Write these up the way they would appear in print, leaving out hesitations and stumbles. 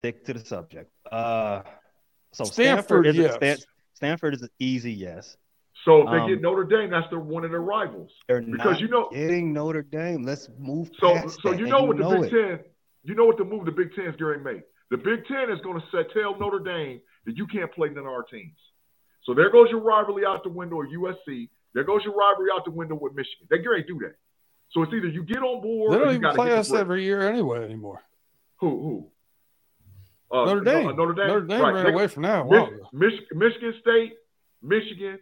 Stick to the subject. So Stanford is Stanford is an easy yes. So they get Notre Dame. That's one of their rivals. They're because getting Notre Dame. Let's move. So you know what the Big Ten. You know what the move the Big Ten is going to make. The Big Ten is going to tell Notre Dame that you can't play none of our teams. So there goes your rivalry out the window. Or USC. There goes your rivalry out the window with Michigan. They ain't do that. So it's either you get on board. They don't even play us every year anymore. Who? Notre Dame. Notre Dame right. Ran away from now. Michigan State, Michigan,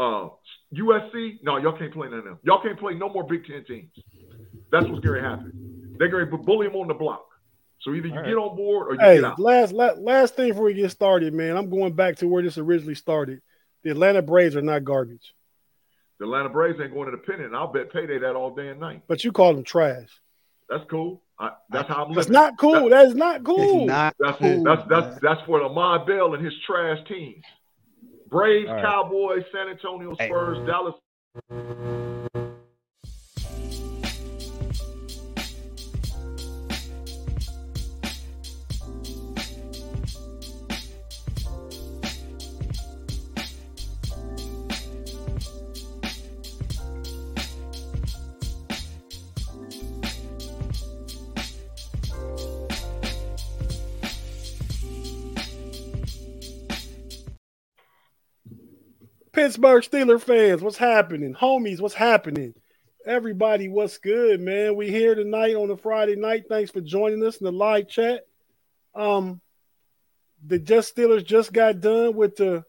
USC. No, y'all can't play none of them. Y'all can't play no more Big Ten teams. That's what's going to happen. They're going to bully them on the block. So either you get on board or you get out. Last thing before we get started, man. I'm going back to where this originally started. The Atlanta Braves are not garbage. The Atlanta Braves ain't going to the pennant. I'll bet payday that all day and night. But you call them trash. That's cool. That's how I'm living. That's not cool. That is not cool. That's for Lamar Bell and his trash teams. Braves, right. Cowboys, San Antonio Spurs, Dallas. Pittsburgh Steelers fans, what's happening? Homies, what's happening? Everybody, what's good, man? We here tonight on a Friday night. Thanks for joining us in the live chat. The Steelers just got done with the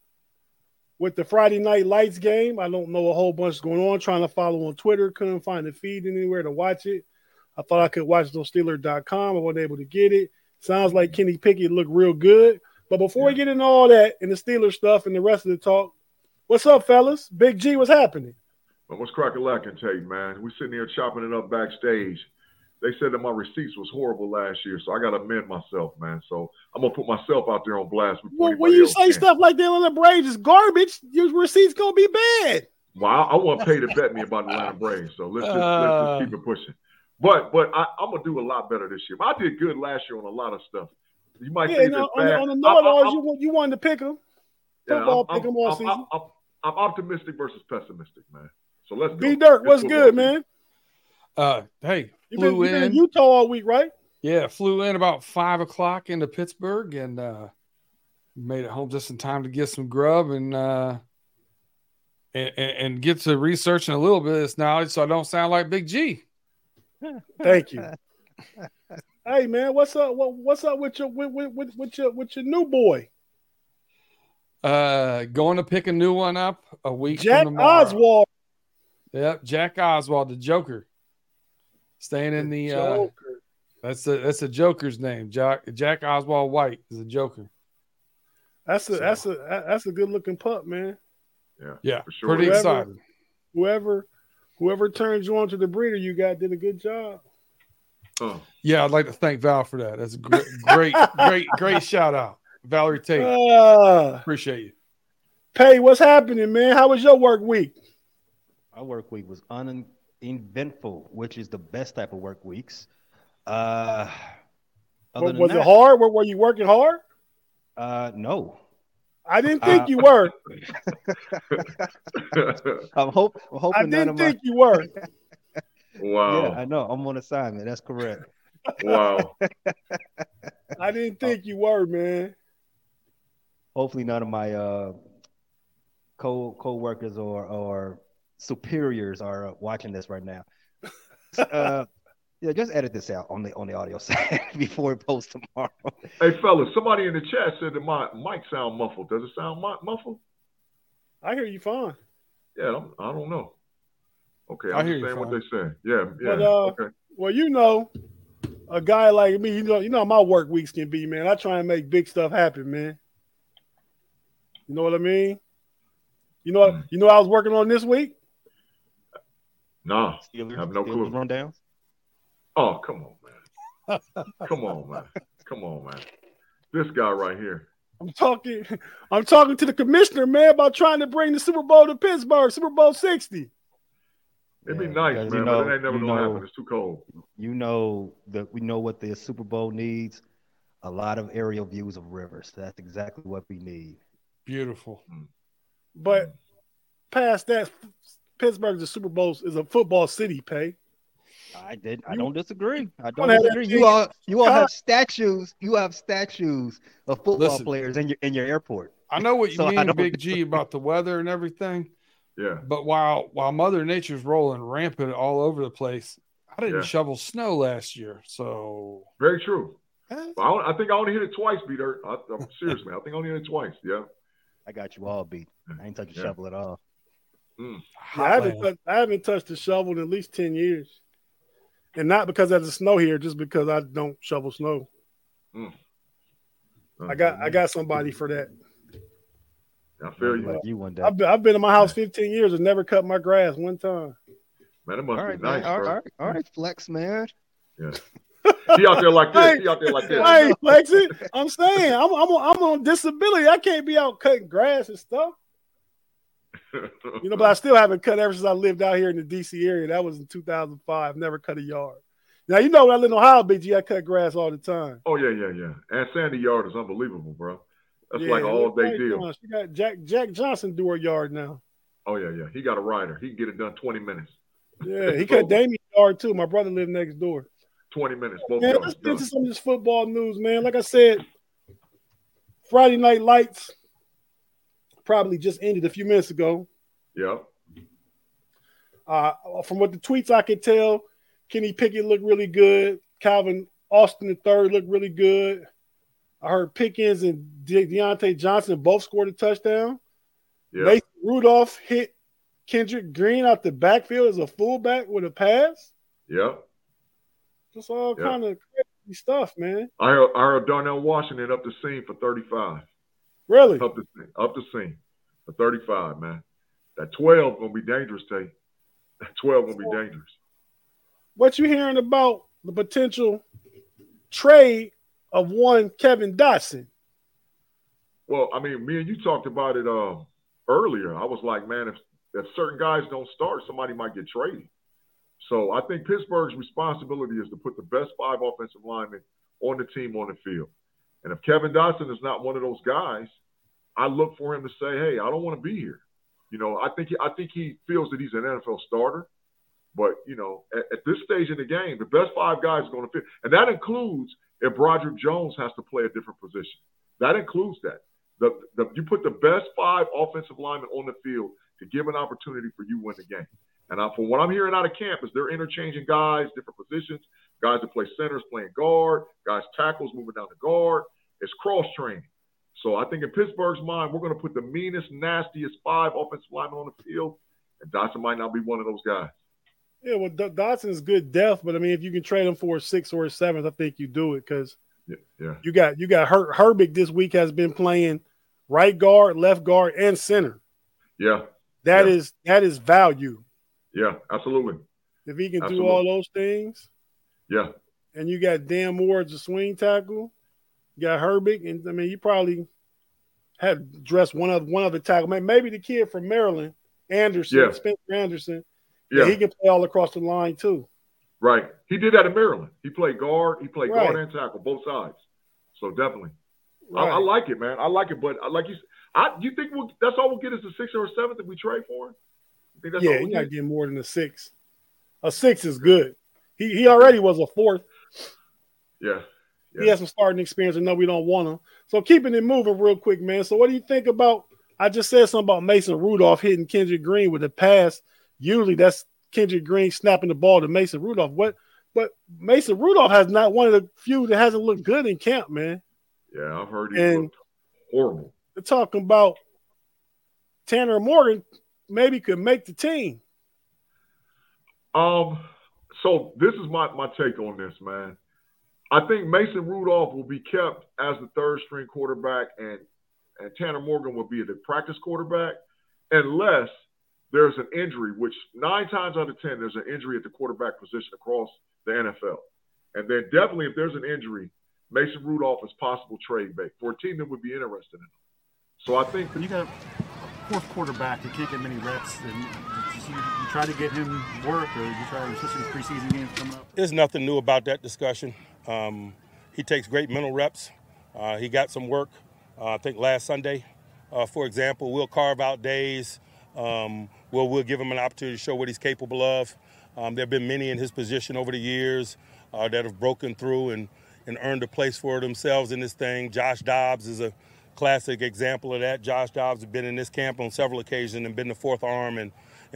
Friday Night Lights game. I don't know a whole bunch going on. Trying to follow on Twitter. Couldn't find the feed anywhere to watch it. I thought I could watch it on Steelers.com. I wasn't able to get it. Sounds like Kenny Pickett looked real good. But before we get into all that and the Steelers stuff and the rest of the talk, what's up, fellas? Big G, what's happening? Well, what's crackalackin', Tate, man? We're sitting here chopping it up backstage. They said that my receipts was horrible last year, so I got to amend myself, man. So I'm going to put myself out there on blast. Well, when you say stuff like that on the Braves is garbage, your receipts going to be bad. Well, I want Pay to bet me about the Atlanta Braves, so let's just keep it pushing. But I'm going to do a lot better this year. I did good last year on a lot of stuff. You might think that's bad. On the Northerners, you wanted to pick them. Football, pick them all season. I'm optimistic versus pessimistic, man. So let's go. B-Dirt, what's good, man? Hey, you've been in Utah all week, right? Yeah, flew in about 5 o'clock into Pittsburgh and made it home just in time to get some grub and get to researching a little bit of this knowledge so I don't sound like Big G. Thank you. Hey, man, what's up? What's up with your new boy? Going to pick a new one up a week from tomorrow. Oswald. Yep, Jack Oswald, the Joker. Staying in the Joker. That's a Joker's name. Jack Oswald White is a Joker. That's a good looking pup, man. Yeah, for sure. Pretty exciting. Whoever turned you on to the breeder you got did a good job. Oh. Yeah, I'd like to thank Val for that. That's a great shout out. Valerie Tate, appreciate you. Pay, what's happening, man? How was your work week? My work week was uneventful, which is the best type of work weeks. Was it hard? Were you working hard? No. I didn't think you were. I'm hoping I didn't think you were. Wow. Yeah, I know. I'm on assignment. That's correct. Wow. I didn't think you were, man. Hopefully none of my co-workers or superiors are watching this right now. Just edit this out on the audio side before it posts tomorrow. Hey, fellas, somebody in the chat said that my mic sound muffled. Does it sound muffled? I hear you fine. Yeah, I don't know. Okay, I'm just saying what they say. Yeah. But, okay. Well, a guy like me, you know how my work weeks can be, man. I try and make big stuff happen, man. You know what I mean? You know what I was working on this week? Nah, I have no clue. Rundowns? Oh, come on, man. Come on, man. This guy right here. I'm talking to the commissioner, man, about trying to bring the Super Bowl to Pittsburgh, Super Bowl 60. It'd be nice, man, but it ain't never going to happen. It's too cold. We know what the Super Bowl needs. a lot of aerial views of rivers. So that's exactly what we need. Beautiful. But past that, Pittsburgh, the Super Bowl is a football city, Pay. I don't disagree. I don't disagree. You all have statues. You have statues of football players in your airport. I know what you mean, Big G, about the weather and everything. Yeah. But while Mother Nature's rolling rampant all over the place, I didn't shovel snow last year. So very true. I think I only hit it twice, Peter. Seriously, I think I only hit it twice. Yeah. I got you all beat. I ain't touched a shovel at all. I haven't touched a shovel in at least 10 years. And not because there's snow here, just because I don't shovel snow. I got somebody for that. I feel you one day. I've been in my house 15 years and never cut my grass one time. Man, it must be nice, bro. All right, flex, man. Yeah. He out there like this. I ain't flexing. I'm saying I'm on disability. I can't be out cutting grass and stuff. But I still haven't cut ever since I lived out here in the D.C. area. That was in 2005. Never cut a yard. Now, when I live in Ohio, BG, I cut grass all the time. Oh, yeah. And Sandy Yard is unbelievable, bro. That's like an all-day deal. You got Jack Johnson do her yard now. Oh, yeah. He got a rider. He can get it done 20 minutes. Yeah, he cut Damian's yard, too. My brother lived next door. 20 minutes. Man, let's get to some of this football news, man. Like I said, Friday Night Lights probably just ended a few minutes ago. Yeah. From what the tweets I could tell, Kenny Pickett looked really good. Calvin Austin III looked really good. I heard Pickens and Deontay Johnson both scored a touchdown. Yeah. Mason Rudolph hit Kendrick Green out the backfield as a fullback with a pass. Yeah. Just all kind of crazy stuff, man. I heard Darnell Washington up the seam for 35. Really? Up the seam for 35, man. That 12 going to be dangerous, Tate. That 12 going to be dangerous. What you hearing about the potential trade of one Kevin Dotson? Well, I mean, me and you talked about it earlier. I was like, man, if certain guys don't start, somebody might get traded. So I think Pittsburgh's responsibility is to put the best five offensive linemen on the team on the field. And if Kevin Dotson is not one of those guys, I look for him to say, hey, I don't want to be here. I think he feels that he's an NFL starter. But, at this stage in the game, the best five guys are going to fit. And that includes if Broderick Jones has to play a different position. That includes that. You put the best five offensive linemen on the field to give an opportunity for you to win the game. And from what I'm hearing out of camp is they're interchanging guys, different positions, guys that play centers playing guard, guys tackles moving down the guard. It's cross-training. So I think in Pittsburgh's mind, we're going to put the meanest, nastiest five offensive linemen on the field, and Dotson might not be one of those guys. Yeah, well, Dotson's good depth, but, I mean, if you can trade him for a 6th or a 7th, I think you do it because you got Herbick this week has been playing right guard, left guard, and center. Yeah. That is value. Yeah, absolutely. If he can do all those things. Yeah. And you got Dan Moore as a swing tackle. You got Herbick. And, I mean, you probably had dressed one other tackle. Maybe the kid from Maryland, Spencer Anderson. Yeah. He can play all across the line, too. Right. He did that in Maryland. He played guard. He played guard and tackle, both sides. So, definitely. Right. I like it, man. I like it. But, you think that's all we'll get is the 6th or 7th if we trade for him? Yeah, you got to get more than a 6. A 6 is good. He already was a 4th. Yeah. He has some starting experience, and no, we don't want him. So keeping it moving real quick, man. So what do you think about – I just said something about Mason Rudolph hitting Kendrick Green with a pass. Usually that's Kendrick Green snapping the ball to Mason Rudolph. But Mason Rudolph has not one of the few that hasn't looked good in camp, man. Yeah, I've heard he looked horrible. They're talking about Tanner Morgan – maybe could make the team. So this is my take on this, man. I think Mason Rudolph will be kept as the third-string quarterback, and Tanner Morgan will be the practice quarterback unless there's an injury, which 9 times out of 10 there's an injury at the quarterback position across the NFL. And then definitely if there's an injury, Mason Rudolph is possible trade bait for a team that would be interested in him. So I think – fourth quarterback, you can't get many reps, and you try to get him work, or you try, especially with preseason games coming up. There's nothing new about that discussion. He takes great mental reps. He got some work, I think last Sunday. For example, we'll carve out days where we'll give him an opportunity to show what he's capable of. There have been many in his position over the years that have broken through and earned a place for themselves in this thing. Josh Dobbs is a classic example of that. Josh Dobbs has been in this camp on several occasions and been the fourth arm and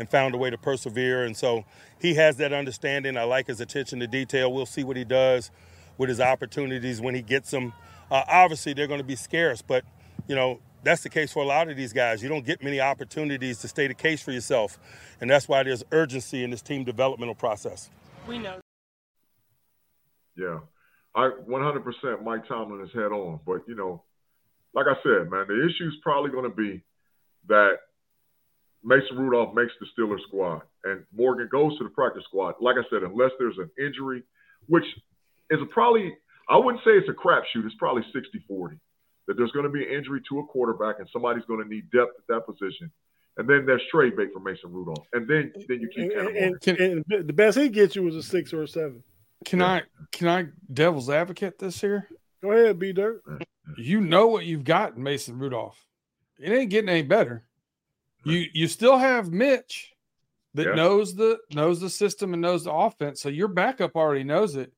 found a way to persevere. And so he has that understanding. I like his attention to detail. We'll see what he does with his opportunities when he gets them. Obviously, they're going to be scarce, but, you know, that's the case for a lot of these guys. You don't get many opportunities to state a case for yourself, and that's why there's urgency in this team developmental process. We know. Yeah, 100% Mike Tomlin is head on. But, you know, like I said, man, the issue's probably going to be that Mason Rudolph makes the Steelers squad and Morgan goes to the practice squad. Like I said, unless there's an injury, which is probably – I wouldn't say it's a crapshoot. It's probably 60-40. That there's going to be an injury to a quarterback and somebody's going to need depth at that position. And then there's trade bait for Mason Rudolph. And then you keep and the best he gets you is a 6 or a 7. Can I devil's advocate this here? Go ahead, B-Dirt. You know what you've got in Mason Rudolph. It ain't getting any better. You still have Mitch that knows the system and knows the offense. So your backup already knows it.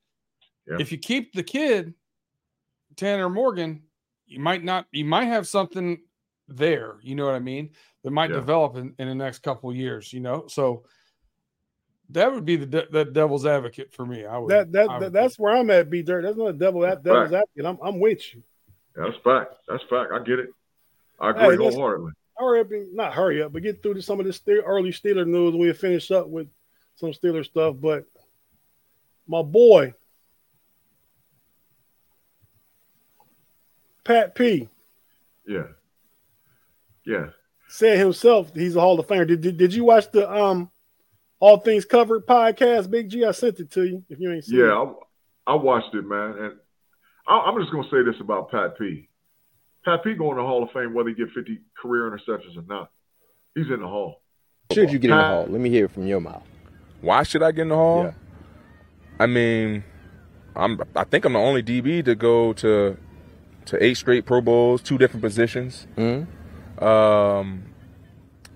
Yeah. If you keep the kid, Tanner Morgan, you might have something there, you know what I mean, that might develop in the next couple of years, you know. So that would be the devil's advocate for me. That's where I'm at, B-Dirt. That's not a devil's advocate. I'm with you. Yeah, that's fact. That's fact. I get it. I agree wholeheartedly. Hurry up, but get through to some of this early Steeler news. We'll finish up with some Steeler stuff. But my boy, Pat P. Yeah. Said himself he's a Hall of Famer. Did you watch the All Things Covered podcast, Big G? I sent it to you if you ain't seen it. Yeah, I watched it, man. And I'm just going to say this about Pat P. Pat P going to the Hall of Fame whether he get 50 career interceptions or not. He's in the Hall. Should you get in the Hall? Let me hear it from your mouth. Why should I get in the Hall? Yeah. I mean, I think I'm the only DB to go to 8 straight Pro Bowls, 2 different positions. Mm-hmm.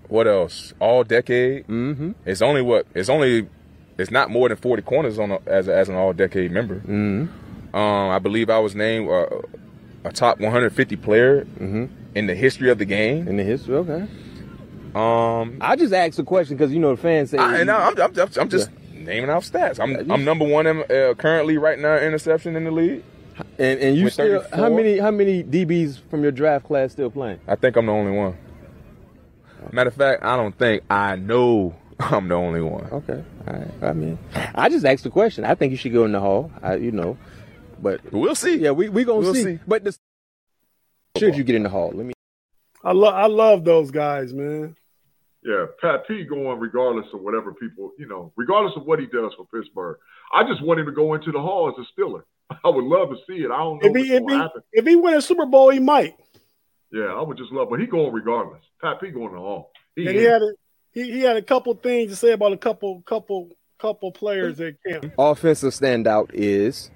What else? All decade. Mm-hmm. It's not more than 40 corners as an all decade member. Mm-hmm. I believe I was named a top 150 player mm-hmm. in the history of the game. Okay. I just asked a question because you know the fans say. I'm just naming off stats. I'm number one currently right now in interception in the league. And you still 34. How many DBs from your draft class still playing? I think I'm the only one. Matter of fact, I know I'm the only one. Okay, all right. I mean, I just asked the question. I think you should go in the Hall. But we'll see. Yeah, we gonna see. But should you get in the Hall? I love those guys, man. Yeah, Pat P going regardless of whatever people, you know, regardless of what he does for Pittsburgh. I just want him to go into the Hall as a Steeler. I would love to see it. I don't know if it's going to happen. If he win a Super Bowl, he might. Yeah, I would just love – but he going regardless. Pat P going to all. He had a couple things to say about a couple players at camp. Offensive standout is?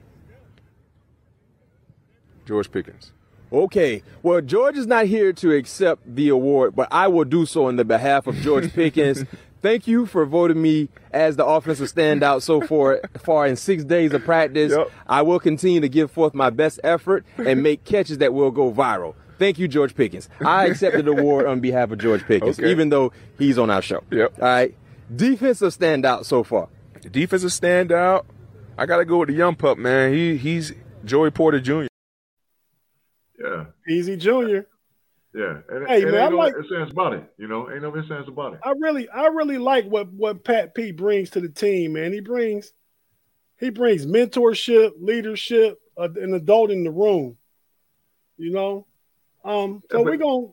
George Pickens. Okay. Well, George is not here to accept the award, but I will do so on the behalf of George Pickens. Thank you for voting me as the offensive standout so far in 6 days of practice. Yep. I will continue to give forth my best effort and make catches that will go viral. Thank you, George Pickens. I accepted the award on behalf of George Pickens, even though he's on our show. Yep. All right. Defensive standout so far. The defensive standout, I got to go with the young pup, man. He's Joey Porter Jr. Yeah. Easy Jr. Yeah, and hey, man, it sounds about it, you know. Ain't no it sounds about it. I really like what Pat P brings to the team, man. He brings mentorship, leadership, an adult in the room, you know. So we're gonna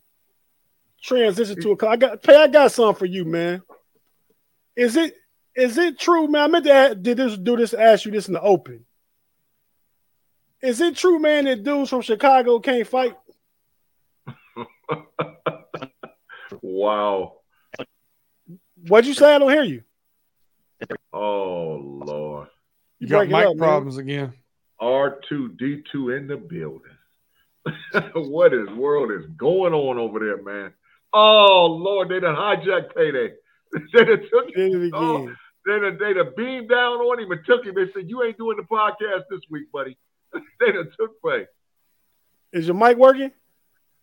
transition to a. I got something for you, man. Is it true, man? I meant to ask you this in the open. Is it true, man, that dudes from Chicago can't fight? Wow. What'd you say? I don't hear you. Oh, Lord. You got mic problems again. R2-D2 in the building. What in the world is going on over there, man? Oh, Lord, they done hijacked Payday. They done took him. Oh, they done beamed down on him and took him. They said, you ain't doing the podcast this week, buddy. They done took Pay. Is your mic working?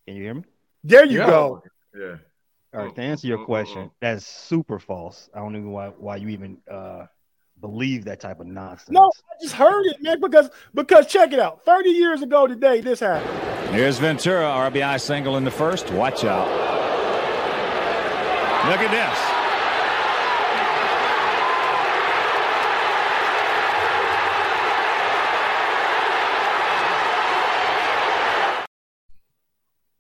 Can you hear me? There you go. Yeah. All right, to answer your question, that's super false. I don't even know why you even believe that type of nonsense. No, I just heard it, man, because check it out. 30 years ago today, this happened. Here's Ventura, RBI single in the first. Watch out. Look at this.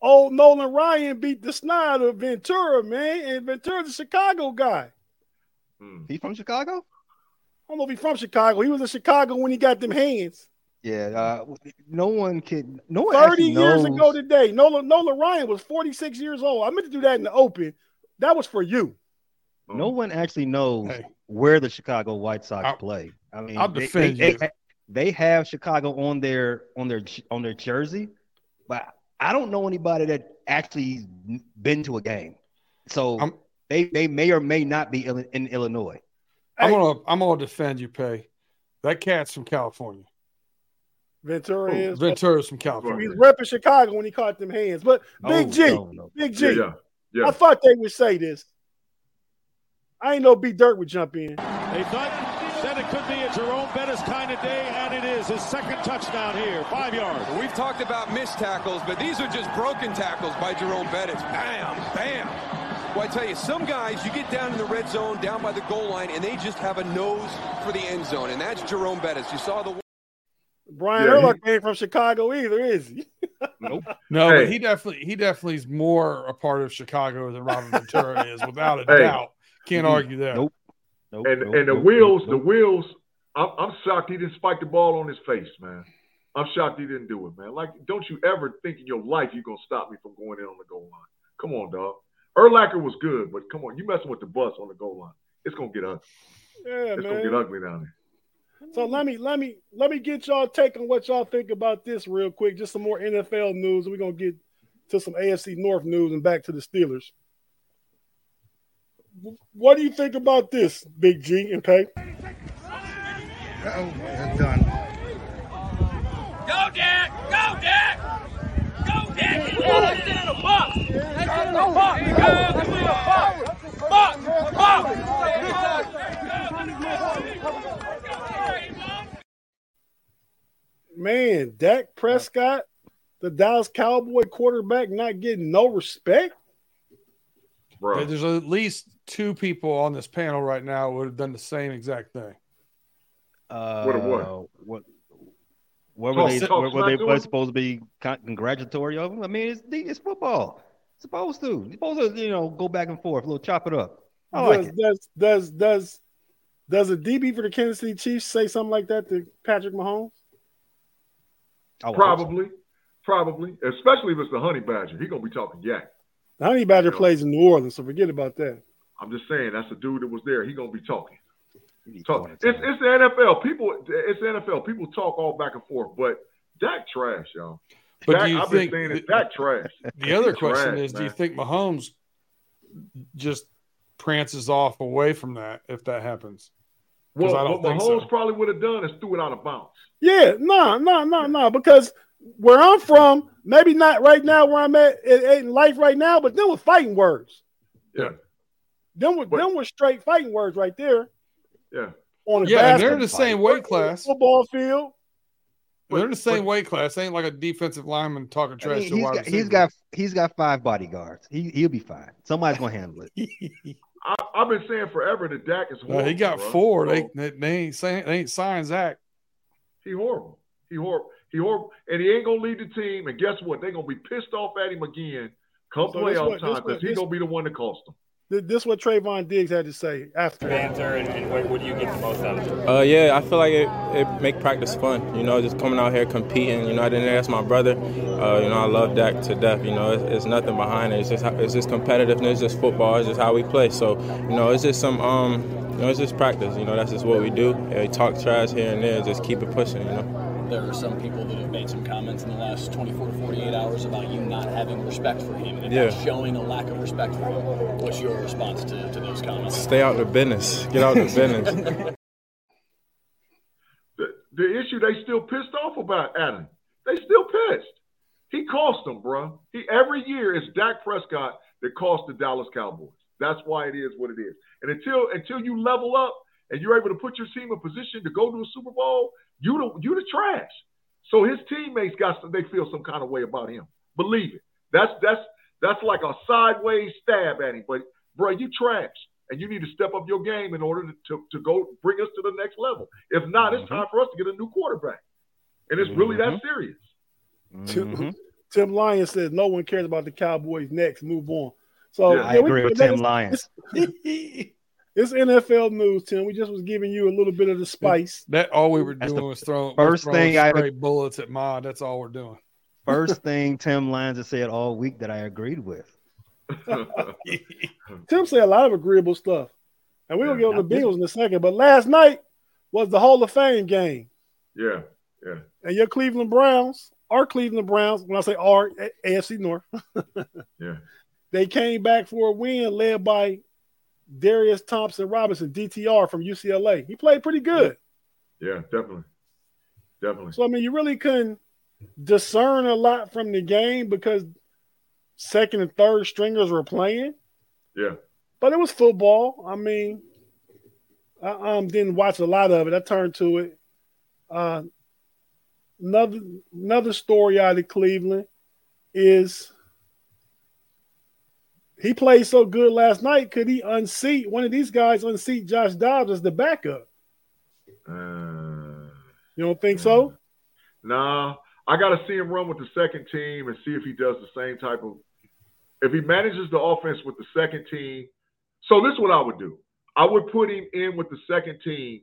Old Nolan Ryan beat the snide of Ventura, man, and Ventura's a Chicago guy. He's from Chicago? I don't know if he's from Chicago. He was in Chicago when he got them hands. Yeah, no one 30 years ago today, Nolan Ryan was 46 years old. I meant to do that in the open. That was for you. No one actually knows where the Chicago White Sox play. I mean, they have Chicago on their jersey, but I don't know anybody that actually been to a game, so they may or may not be in Illinois. I'm gonna defend you, Pay. That cat's from California. Ventura's from California. He's repping Chicago when he caught them hands. But Big G, I thought they would say this. I ain't know B. Dirt would jump in. They said it could be a Jerome Bettis kind of day, and it is his second touchdown here, 5 yards. We've talked about missed tackles, but these are just broken tackles by Jerome Bettis. Bam, bam. Well, I tell you, some guys, you get down in the red zone, down by the goal line, and they just have a nose for the end zone, and that's Jerome Bettis. You saw the Brian Urlacher ain't from Chicago either, is he? Nope. No, but he definitely is more a part of Chicago than Robin Ventura is, without a doubt. Can't argue that. Nope. Nope, and nope, and the nope, wheels, nope. The wheels. I'm shocked he didn't spike the ball on his face, man. I'm shocked he didn't do it, man. Like, don't you ever think in your life you're gonna stop me from going in on the goal line? Come on, dog. Urlacher was good, but come on, you messing with the bus on the goal line, it's gonna get ugly. Yeah, it's gonna get ugly down there. So let me get y'all take on what y'all think about this real quick. Just some more NFL news. We're gonna get to some AFC North news and back to the Steelers. What do you think about this, Big G and Pay? Uh-oh, they're done. Go, Dak! Go, Dak! Go, Dak! Let's get in a box! Let's get in a box! Let's get in a box! Box! Box! Man, Dak Prescott, the Dallas Cowboy quarterback, not getting no respect? Bro. There's at least two people on this panel right now who would have done the same exact thing. What were they supposed to be congratulatory of them? I mean, it's football. It's supposed to, you know, go back and forth, a little chop it up. Does a DB for the Kansas City Chiefs say something like that to Patrick Mahomes? Probably, especially if it's the Honey Badger. He's gonna be talking yak. The Honey Badger plays in New Orleans, so forget about that. I'm just saying, that's the dude that was there. He's going to be talking. It's the NFL. It's the NFL. People talk all back and forth, but Dak trash, y'all. But I've been saying it's Dak trash. The other question is, do you think Mahomes just prances off away from that if that happens? Well, Mahomes probably would have done is threw it out of bounds. Yeah, no, because – where I'm from, maybe not right now where I'm at in life right now, but them were fighting words. Yeah. Them were straight fighting words right there. Yeah. They're in the same weight class. Football field. They're in the same weight class. They ain't like a defensive lineman talking trash to wide receiver. He's got five bodyguards. He'll be fine. Somebody's going to handle it. I've been saying forever that Dak is horrible. No, he got four. They ain't signed Zach. He horrible. And he ain't going to lead the team. And guess what? They're going to be pissed off at him again come playoff time because he's going to be the one that cost them. This is what Trayvon Diggs had to say after. Answer, and what do you get the most out of it? Yeah, I feel like it make practice fun. You know, just coming out here competing. You know, I didn't ask my brother. You know, I love Dak to death. You know, it's nothing behind it. It's just competitiveness, just football. It's just how we play. So, you know, it's just some it's just practice. You know, that's just what we do. Yeah, we talk trash here and there. Just keep it pushing, you know. there are some people that have made some comments in the last 24 to 48 hours about you not having respect for him and not showing a lack of respect for him. What's your response to those comments? Stay out of the business. Get out of the business. The issue they still pissed off about, Adam. They still pissed. He cost them, bro. Every year it's Dak Prescott that cost the Dallas Cowboys. That's why it is what it is. And until you level up and you're able to put your team in position to go to a Super Bowl, you the trash. So his teammates they feel some kind of way about him. Believe it. That's like a sideways stab at him. But bro, you trash, and you need to step up your game in order to go bring us to the next level. If not, it's time for us to get a new quarterback. And it's really that serious. Tim Lyon says no one cares about the Cowboys next. Move on. So yeah, I agree with Tim Lyon. It's NFL news, Tim. We just was giving you a little bit of the spice. That all we were doing was throwing bullets at Ma. That's all we're doing. First thing Tim Lyons has said all week that I agreed with. Tim said a lot of agreeable stuff. And we're going to get on the Bengals in a second. But last night was the Hall of Fame game. Yeah, yeah. And your Cleveland Browns, when I say our AFC North. Yeah. They came back for a win led by Darius Thompson-Robinson, DTR from UCLA. He played pretty good. Yeah, definitely. So, I mean, you really couldn't discern a lot from the game because second and third stringers were playing. Yeah. But it was football. I mean, I didn't watch a lot of it. I turned to it. Another story out of Cleveland is – he played so good last night. Could he unseat one of these guys? Unseat Josh Dobbs as the backup. You don't think so? Nah, I got to see him run with the second team and see if he does the same type of. If he manages the offense with the second team, so this is what I would do. I would put him in with the second team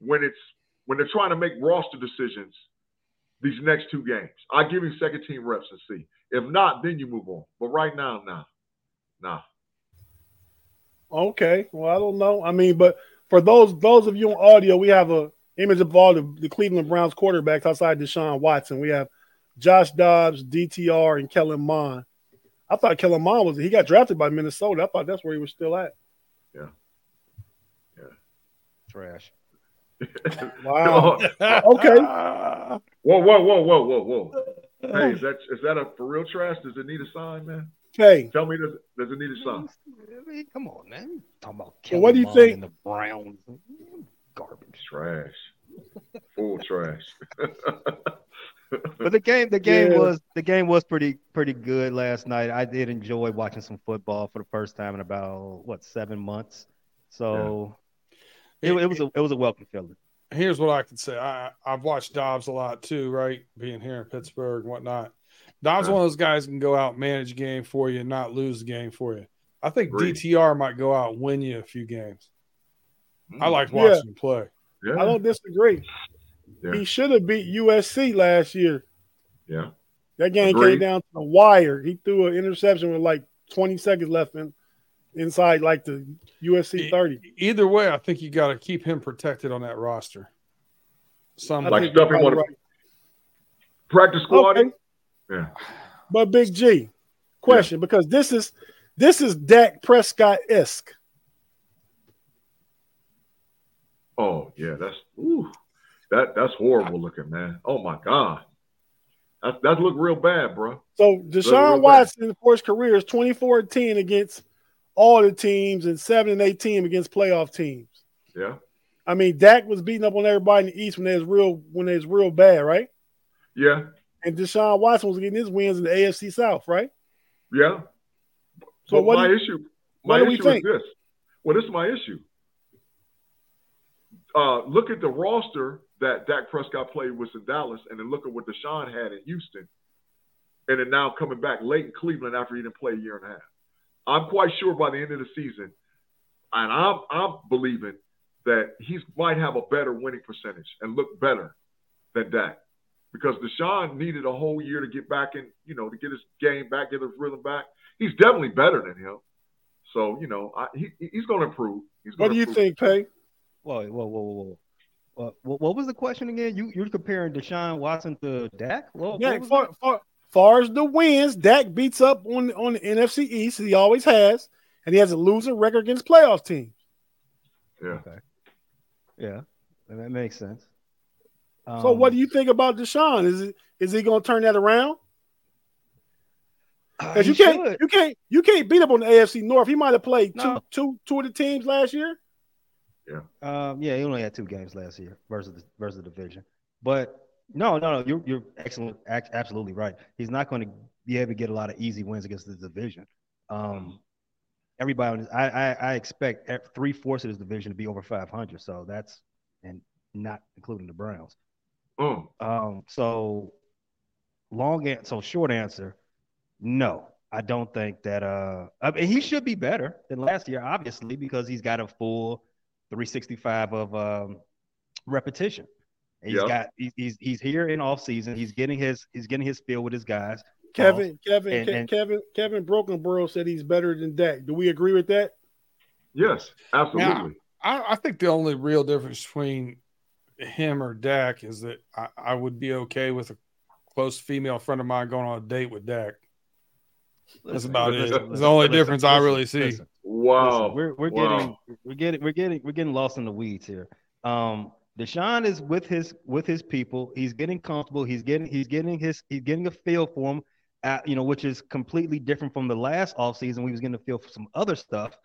when they're trying to make roster decisions. These next two games, I give him second team reps and see. If not, then you move on. But right now, nah. Nah. Okay. Well, I don't know. I mean, but for those of you on audio, we have an image of all the Cleveland Browns quarterbacks outside Deshaun Watson. We have Josh Dobbs, DTR, and Kellen Mond. I thought Kellen Mond he got drafted by Minnesota. I thought that's where he was still at. Yeah. Trash. Wow. Okay. Whoa. Hey, is that a for real trash? Does it need a sign, man? Hey, tell me, does it need a song? I mean, come on, man. You're talking about Kellen what do you think? The Browns, garbage, trash, full trash. But the game was pretty good last night. I did enjoy watching some football for the first time in about 7 months. So it was a welcome feeling. Here's what I can say. I've watched Dobbs a lot too, right? Being here in Pittsburgh and whatnot. Dobbs one of those guys who can go out and manage a game for you and not lose the game for you. I think DTR might go out and win you a few games. I liked watching him play. Yeah. I don't disagree. Yeah. He should have beat USC last year. Yeah. That game came down to the wire. He threw an interception with 20 seconds left inside the USC 30. Either way, I think you got to keep him protected on that roster. Practice squad. Okay. Yeah. But Big G, question, because this is Dak Prescott-esque. Oh yeah, that's horrible looking, man. Oh my God, that looked real bad, bro. So Deshaun Watson for his career is 24-10 against all the teams and 7-18 against playoff teams. Yeah, I mean Dak was beating up on everybody in the East when they was real bad, right? Yeah. And Deshaun Watson was getting his wins in the AFC South, right? Yeah. So but my issue is this. Well, this is my issue. Look at the roster that Dak Prescott played with in Dallas, and then look at what Deshaun had in Houston, and then now coming back late in Cleveland after he didn't play a year and a half. I'm quite sure by the end of the season, and I'm believing that he might have a better winning percentage and look better than Dak. Because Deshaun needed a whole year to get back in, to get his game back, get his rhythm back. He's definitely better than him. So, he's going to improve. What do you think, Pay? Whoa. What was the question again? You're comparing Deshaun Watson to Dak? Well, yeah, far as the wins, Dak beats up on the NFC East. He always has, and he has a losing record against playoff teams. Yeah. Okay. Yeah, that makes sense. So what do you think about Deshaun? Is he going to turn that around? Because you can't beat up on the AFC North. He might have played two of the teams last year. Yeah. He only had two games last year versus the division. But no, you're excellent. Absolutely right. He's not going to be able to get a lot of easy wins against the division. Everybody, I expect 3/4 of this division to be over 500. So that's and not including the Browns. Mm. So short answer. No, I don't think that. I mean, he should be better than last year, obviously, because he's got a full 365 of repetition. And he's he's here in off season. He's getting his feel with his guys. Kevin Brokenborough said he's better than Dak. Do we agree with that? Yes, absolutely. Now, I think the only real difference between him or Dak is that I would be okay with a close female friend of mine going on a date with Dak. That's about it. It's the only difference I really see. Wow. We're getting lost in the weeds here. Deshaun is with his people. He's getting comfortable. He's getting a feel for him, which is completely different from the last offseason. We was getting a feel for some other stuff.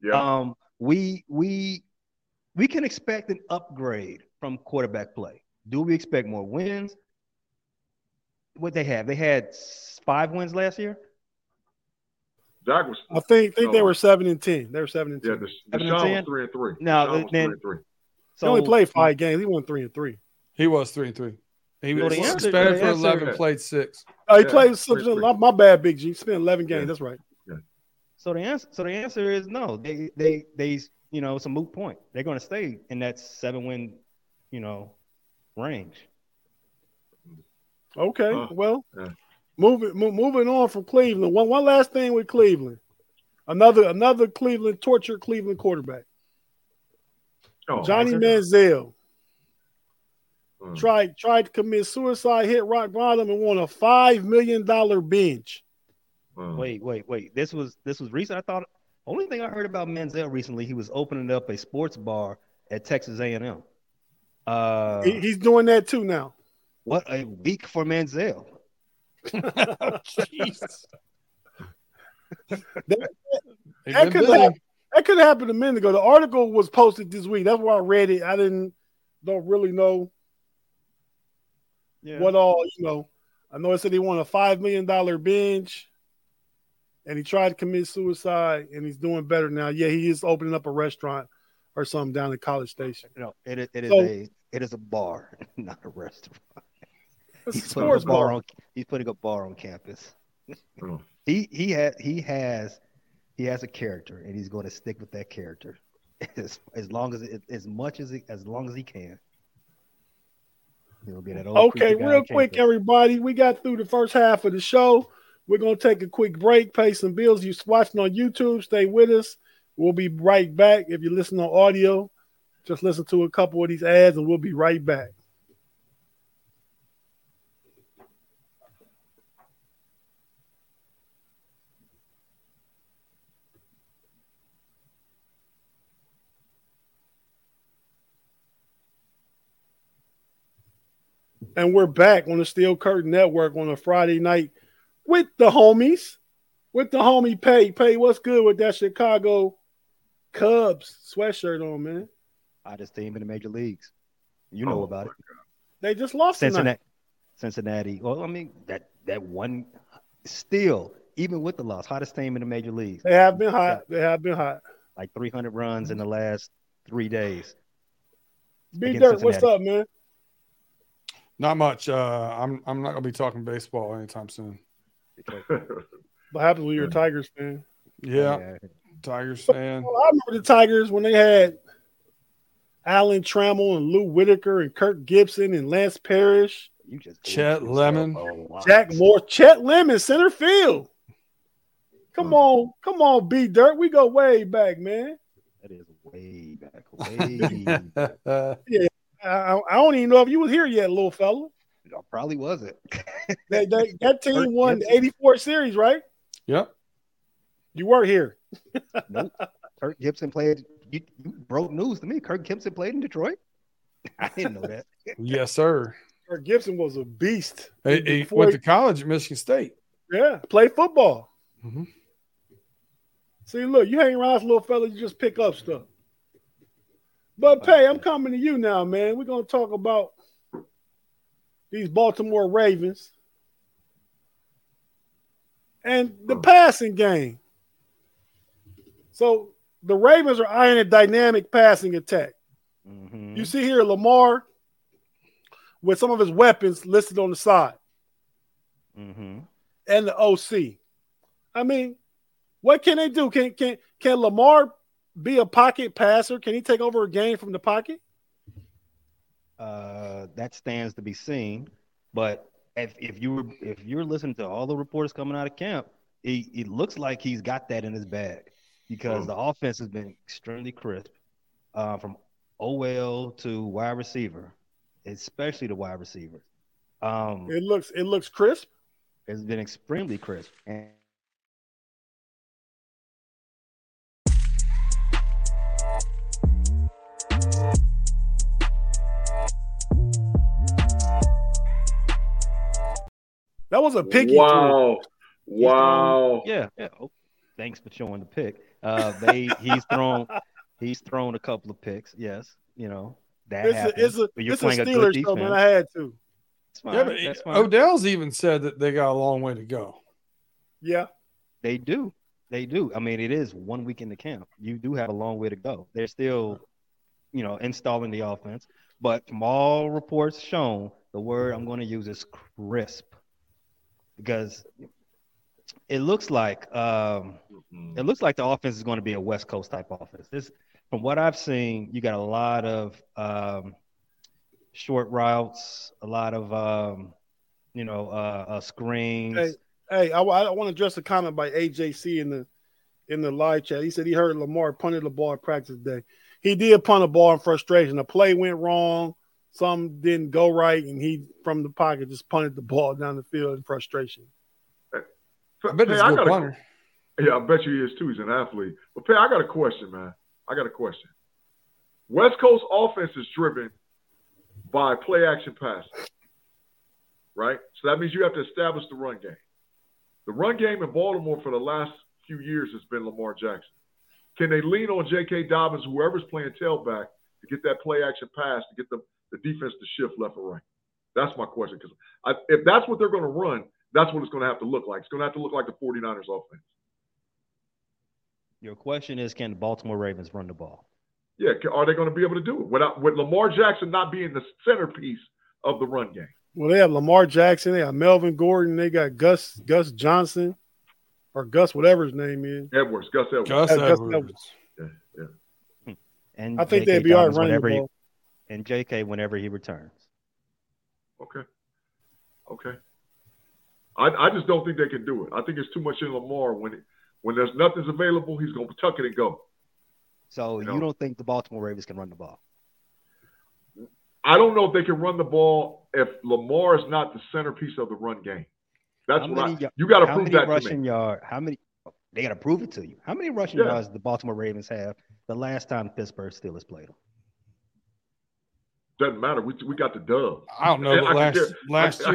Yeah. We can expect an upgrade from quarterback play. Do we expect more wins? What they have? They had 5 wins last year. Dak was. I think they were 7-10. They were 7-10. Yeah, Deshaun was 3-3. No, then 3-3. So he only played 5 games. He won 3-3. He was 3-3. He was suspended for 11. Yeah. Played 6. Oh, he played 3-3. My bad, Big G. Spent 11 games. Yeah. That's right. Yeah. So the answer is no. They it's a moot point. They're going to stay in that 7-win, range. Okay. Well. Yeah. Moving on from Cleveland. One last thing with Cleveland. Another Cleveland tortured Cleveland quarterback. Johnny Manziel tried to commit suicide, hit rock bottom, and won a $5 million bench. Wait. This was recent. I thought only thing I heard about Manziel recently, he was opening up a sports bar at Texas A&M. He's doing that too now. What a week for Manziel. Jesus. That could have happened a minute ago. The article was posted this week. That's where I read it. I don't really know what all, I know it said he won a $5 million bench and he tried to commit suicide and he's doing better now. Yeah, he is opening up a restaurant or something down in College Station. No, it is a bar, not a restaurant. He's putting a bar on campus. He has a character, and he's going to stick with that character as long as he can. He'll be that old creepy guy real quick, campus. Everybody, we got through the first half of the show. We're going to take a quick break, pay some bills. You're watching on YouTube, stay with us. We'll be right back. If you listen on audio, just listen to a couple of these ads, and we'll be right back. And we're back on the Steel Curtain Network on a Friday night with the homies, with the homie Pay. Pay, what's good with that Chicago Cubs sweatshirt on, man? Hottest team in the major leagues. You know about it. They just lost Cincinnati. Well, I mean, that one still, even with the loss, hottest team in the major leagues. They have been hot. Like 300 runs in the last 3 days. B Dirt, what's up, man? Not much. I'm not gonna be talking baseball anytime soon. What happens when you're a Tigers fan? Yeah. Tigers fan. Well, I remember the Tigers when they had Alan Trammell and Lou Whitaker and Kirk Gibson and Lance Parrish. You just Chet Lemon, Jack Moore, Chet Lemon, center field. Come on, B Dirt. We go way back, man. That is way back. Yeah. I don't even know if you was here yet, little fella. I probably wasn't. that team won the 84 series, right? Yep. You weren't here. Nope. Kirk Gibson played. You broke news to me. Kirk Gibson played in Detroit. I didn't know that. Yes, sir. Kirk Gibson was a beast. He went to college at Michigan State. Yeah, played football. Mm-hmm. See, look, you hang around this little fella, you just pick up stuff. But, Pay, I'm coming to you now, man. We're going to talk about these Baltimore Ravens and the passing game. So the Ravens are eyeing a dynamic passing attack. Mm-hmm. You see here Lamar with some of his weapons listed on the side. Mm-hmm. And the OC. I mean, what can they do? Can Lamar be a pocket passer? Can he take over a game from the pocket? That stands to be seen. But if you're listening to all the reports coming out of camp, it looks like he's got that in his bag because the offense has been extremely crisp from OL to wide receiver, especially the wide receivers. It looks crisp. It's been extremely crisp. That was a picky. Wow. Wow. Yeah. Oh, thanks for showing the pick. He's thrown a couple of picks. Yes. You know, that happens. It's a Steelers show, man. I had to. It's fine. Yeah, that's fine. Odell's even said that they got a long way to go. Yeah. They do. I mean, it is 1 week in the camp. You do have a long way to go. They're still, you know, installing the offense. But from all reports shown, the word I'm going to use is crisp. Because it looks like the offense is going to be a West Coast type offense. This, from what I've seen, you got a lot of short routes, a lot of screens. Hey, I want to address a comment by AJC in the live chat. He said he heard Lamar punted the ball at practice day. He did punt a ball in frustration. The play went wrong. Some didn't go right, and he, from the pocket, just punted the ball down the field in frustration. I bet he's a good punter. Yeah, I bet you he is, too. He's an athlete. But, Pat, I got a question, man. West Coast offense is driven by play-action passes, right? So that means you have to establish the run game. The run game in Baltimore for the last few years has been Lamar Jackson. Can they lean on J.K. Dobbins, whoever's playing tailback, to get that play-action pass, to get the defense to shift left or right? That's my question. Because if that's what they're going to run, that's what it's going to have to look like. It's going to have to look like the 49ers offense. Your question is, can the Baltimore Ravens run the ball? Yeah, are they going to be able to do it with Lamar Jackson not being the centerpiece of the run game? Well, they have Lamar Jackson. They have Melvin Gordon. They got Gus Johnson or Gus whatever his name is. Gus Edwards. Gus Edwards. Yeah. And I think they'd be all right running the ball. And J.K. whenever he returns. Okay. I just don't think they can do it. I think it's too much in Lamar. When there's nothing's available, he's going to tuck it and go. So you don't think the Baltimore Ravens can run the ball? I don't know if they can run the ball if Lamar is not the centerpiece of the run game. That's what you got to prove that to me. They got to prove it to you. How many rushing yards did the Baltimore Ravens have the last time Pittsburgh Steelers played them? Doesn't matter. We got the dub. I don't know. Last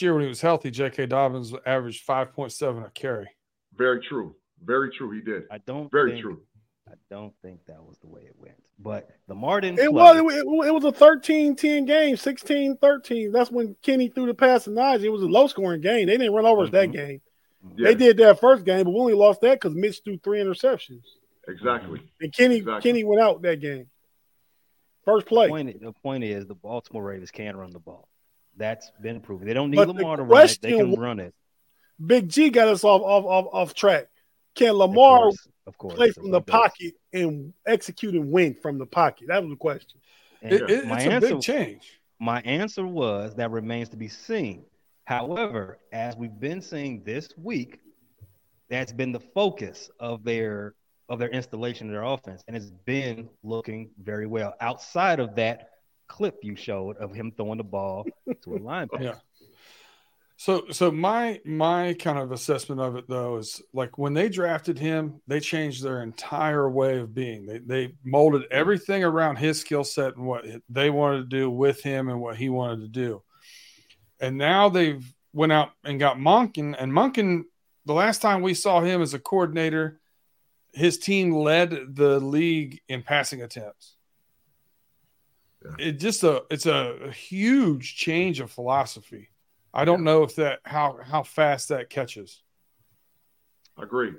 year when he was healthy, J.K. Dobbins averaged 5.7 a carry. Very true. He did. I don't think that was the way it went. But Lamar didn't play. It was a 13-10 game, 16-13. That's when Kenny threw the pass to Najee. It was a low-scoring game. They didn't run over that game. Yeah. They did that first game, but we only lost that because Mitch threw 3 interceptions. Exactly. And Kenny went out that game. First play. The point is the Baltimore Ravens can run the ball. That's been proven. They don't need Lamar to run it. They can run it. Big G got us off track. Can Lamar play from the pocket and execute and win from the pocket? That was the question. It's a big change. My answer was that remains to be seen. However, as we've been seeing this week, that's been the focus of their – of their installation of their offense, and it's been looking very well outside of that clip you showed of him throwing the ball to a linebacker. Yeah. So my kind of assessment of it, though, is like when they drafted him, they changed their entire way of being. They molded everything around his skill set and what they wanted to do with him and what he wanted to do. And now they've went out and got Monken. And Monken, the last time we saw him as a coordinator, his team led the league in passing attempts. Yeah. It's a huge change of philosophy. I don't know if that how fast that catches. Agree.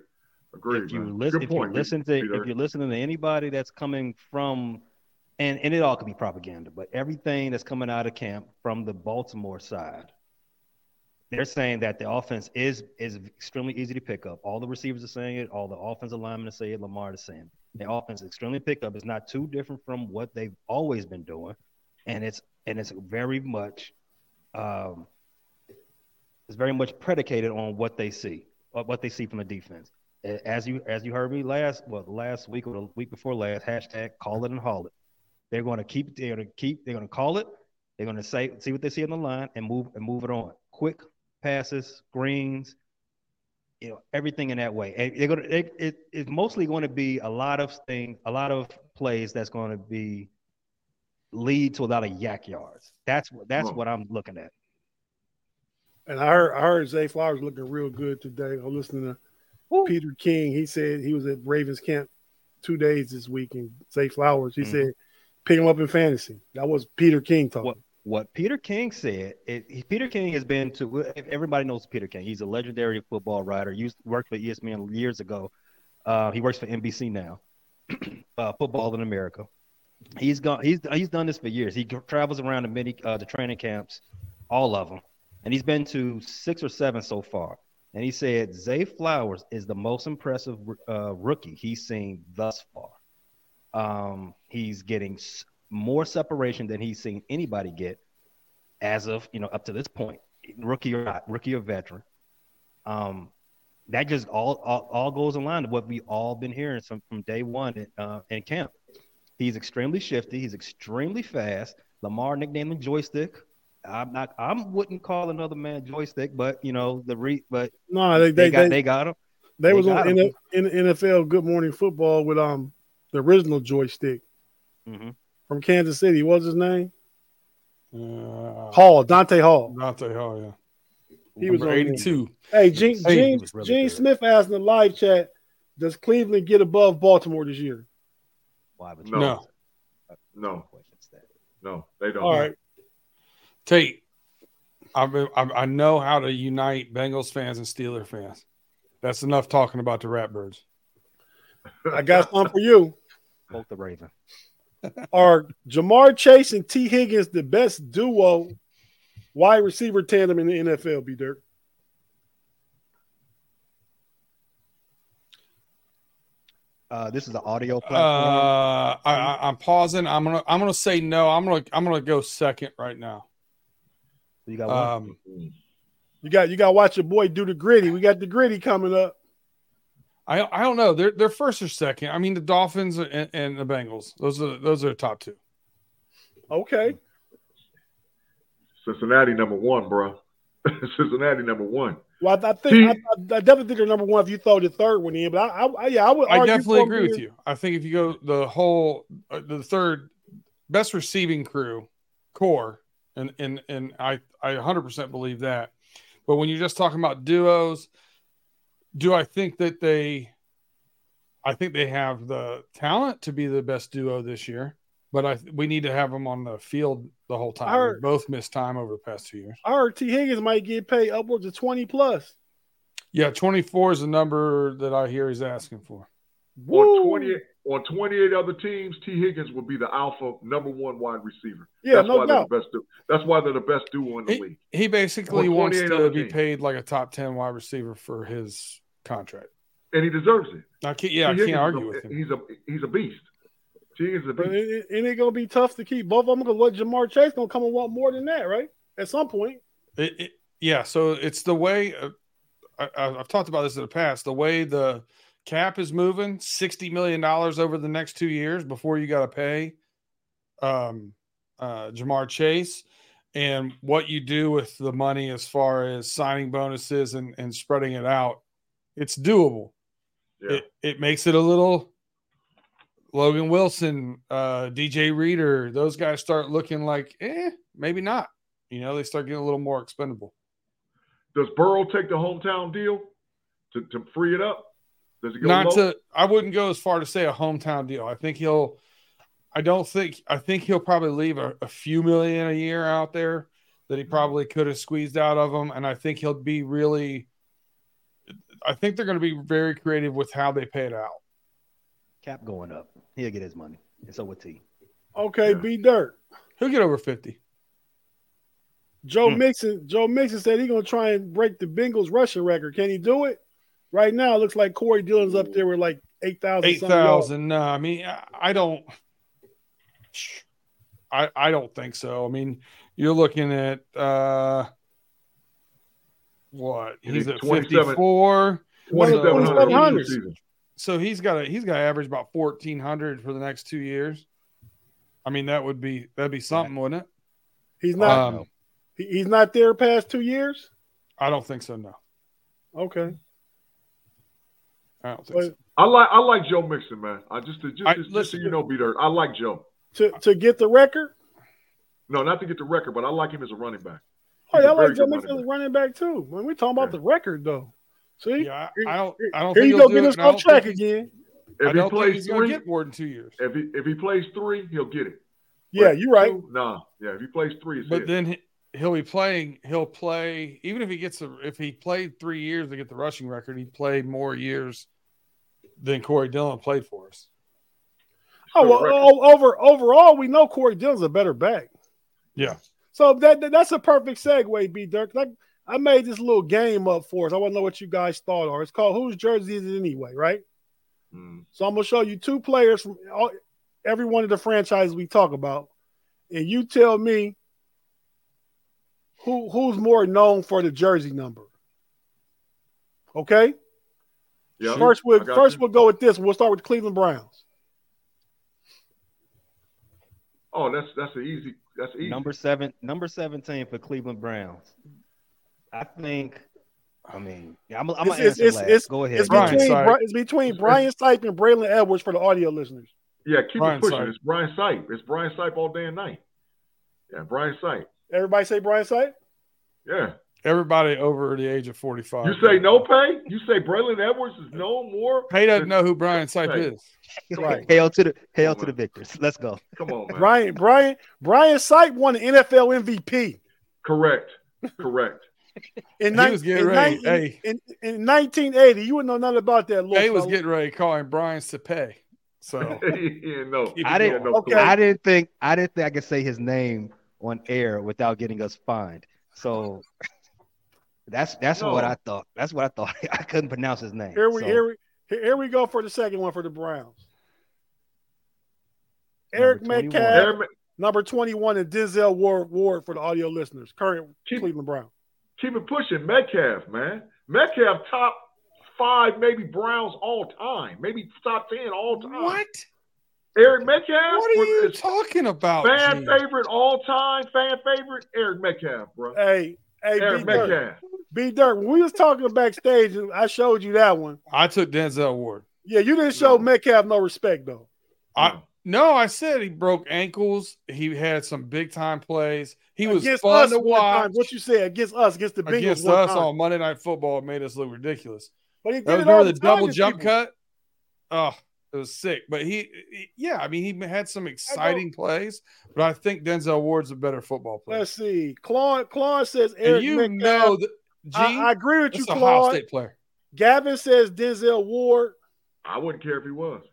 If you listen to anybody that's coming from, and it all could be propaganda, but everything that's coming out of camp from the Baltimore side, they're saying that the offense is extremely easy to pick up. All the receivers are saying it. All the offensive linemen say it. Lamar is saying it. The offense is extremely picked up. It's not too different from what they've always been doing, and it's very much. It's very much predicated on what they see from the defense. As you heard me last week or the week before last, hashtag call it and haul it. They're going to call it. They're going to see what they see on the line and move it on. Quick passes, screens, everything in that way. And it's mostly going to be a lot of plays that's going to be lead to a lot of yak yards. That's what I'm looking at. And I heard Zay Flowers looking real good today. I'm listening to Peter King. He said he was at Ravens camp 2 days this week, and Zay Flowers, he said, pick him up in fantasy. That was Peter King talking. What Peter King said, Peter King has been to – everybody knows Peter King. He's a legendary football writer. He worked for ESPN years ago. He works for NBC now, Football in America. He's done this for years. He travels around to many the training camps, all of them. And he's been to 6 or 7 so far. And he said Zay Flowers is the most impressive rookie he's seen thus far. He's getting more separation than he's seen anybody get as of, up to this point, rookie or not, rookie or veteran. That just all goes in line to what we've all been hearing from day one in camp. He's extremely shifty. He's extremely fast. Lamar nicknamed him Joystick. I wouldn't call another man Joystick, but they got him. They was on in NFL Good Morning Football with the original Joystick from Kansas City. What was his name? Dante Hall. Yeah, he was 82. Hey, Gene Smith asked in the live chat, "Does Cleveland get above Baltimore this year?" No, they don't. All right. Tate, I know how to unite Bengals fans and Steelers fans. That's enough talking about the Ratbirds. I got one for you. Both the Ravens. Are Jamar Chase and T. Higgins the best duo wide receiver tandem in the NFL, B-Dirk? This is the audio platform. I'm pausing. I'm gonna say no. I'm gonna go second right now. You got one. You got to watch your boy do the gritty. We got the gritty coming up. I don't know. They're first or second. I mean, the Dolphins and the Bengals. Those are the top two. Okay. Cincinnati number one, bro. Cincinnati number one. Well, I definitely think they're number one if you throw the third one in. But I would. I definitely agree with you. I think if you go the whole the third best receiving core. And I 100% believe that. But when you're just talking about duos, I think they have the talent to be the best duo this year, but we need to have them on the field the whole time. They both missed time over the past 2 years. I heard T. Higgins might get paid upwards of 20 plus. Yeah, 24 is the number that I hear he's asking for. On 28 other teams, T. Higgins would be the alpha number one wide receiver. Yeah, that's why they're the best duo in the league. He basically wants to be paid like a top 10 wide receiver for his contract. And he deserves it. I can't argue with him. He's a beast. T. Higgins is a beast. And it's going to be tough to keep both of them. Because Jamar Chase going to come and want more than that, right? At some point. So it's the way I've talked about this in the past, the way the cap is moving, $60 million over the next 2 years before you got to pay Jamar Chase. And what you do with the money as far as signing bonuses and spreading it out, it's doable. Yeah. It makes it a little Logan Wilson, DJ Reader. Those guys start looking like, maybe not. You know, they start getting a little more expendable. Does Burrow take the hometown deal to free it up? Does it go not low? I wouldn't go as far to say a hometown deal. I think he'll probably leave a few million a year out there that he probably could have squeezed out of him. And I think he'll be they're going to be very creative with how they pay it out. Cap going up. He'll get his money. It's over T. Okay, yeah. B Dirt. He'll get over 50. Joe Mixon said he's going to try and break the Bengals rushing record. Can he do it? Right now, it looks like Corey Dillon's up there with like 8,000. 8,000. No, I mean, I don't think so. I mean, you're looking at what? He's at 54. 2,700. So he's got to average about 1,400 for the next 2 years. I mean, that'd be something, wouldn't it? He's not there past 2 years? I don't think so, no. Okay. I don't think so. I like Joe Mixon, man. B-Dirt, I like Joe. To get the record? No, not to get the record, but I like him as a running back. Oh, yeah, I like Joe Mixon as a running back too. When we're talking about the record, though. See? Yeah, I don't think he'll do it. Here you go, get us off track again. If he plays three, he'll get more than 2 years. If he plays three, he'll get it. Yeah, you're right. If he plays three, it's it. But then he'll be playing. He'll play even if he gets if he played 3 years to get the rushing record. He played more years than Corey Dillon played for us. Oh well, overall, we know Corey Dillon's a better back. Yeah. So that's a perfect segue, B Dirk. I made this little game up for us. I want to know what you guys thought. It's called "Whose Jersey Is It Anyway?" Right. Mm. So I'm gonna show you two players from every one of the franchises we talk about, and you tell me who's more known for the jersey number. Okay. Yeah. We'll go with this. We'll start with the Cleveland Browns. Oh, that's easy. Number 17 for Cleveland Browns. I'm gonna answer last. Go ahead. It's between Brian Sipe and Braylon Edwards for the audio listeners. Yeah, keep it pushing. Sipe. It's Brian Sipe. It's Brian Sipe all day and night. Yeah, Brian Sipe. Everybody say Brian Sipe? Yeah. Everybody over the age of 45. You say no pay? You say Braylon Edwards is no more? Pay doesn't know who Brian Sipe is. Right. Hail to the victors. Let's go. Come on, man. Brian Sipe won the NFL MVP. Correct. In 1980, you wouldn't know nothing about that. They was getting ready to call him Brian Sipe. So I didn't think I could say his name on air without getting us fined. So what I thought. That's what I thought. I couldn't pronounce his name. Here we go for the second one for the Browns. Eric Metcalf, number 21, and Denzel Ward for the audio listeners. Current Cleveland Browns. Keep it pushing, Metcalf, man. Metcalf top 5, maybe Browns all time, maybe top 10 all time. What? Eric Metcalf? What are you talking about? Fan favorite all time, fan favorite Eric Metcalf, bro. Hey, Eric Metcalf. B Dirk, when we was talking backstage, I showed you that one. I took Denzel Ward. Yeah, you didn't show Metcalf no respect though. I said he broke ankles. He had some big time plays. He was fun to watch. What you said against the Bengals. Against us on Monday Night Football made us look ridiculous. But he did it all the double jump cut. Oh, it was sick. But he had some exciting plays. But I think Denzel Ward's a better football player. Let's see. Claude says Eric Metcalf. I agree with you, Claude. That's a Ohio State player. Gavin says Denzel Ward. I wouldn't care if he was.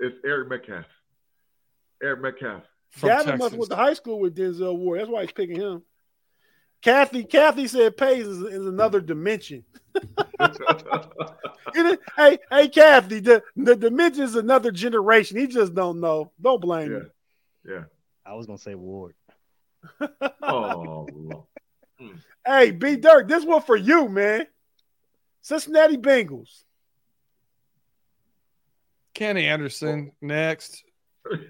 It's Eric Metcalf. Eric Metcalf. Gavin must went to high school with Denzel Ward. That's why he's picking him. Kathy said Pays is another dimension. Hey, Kathy, the dimension is another generation. He just don't know. Don't blame him. Yeah. I was going to say Ward. Hey, B. Dirk, this one for you, man. Cincinnati Bengals. Kenny Anderson next.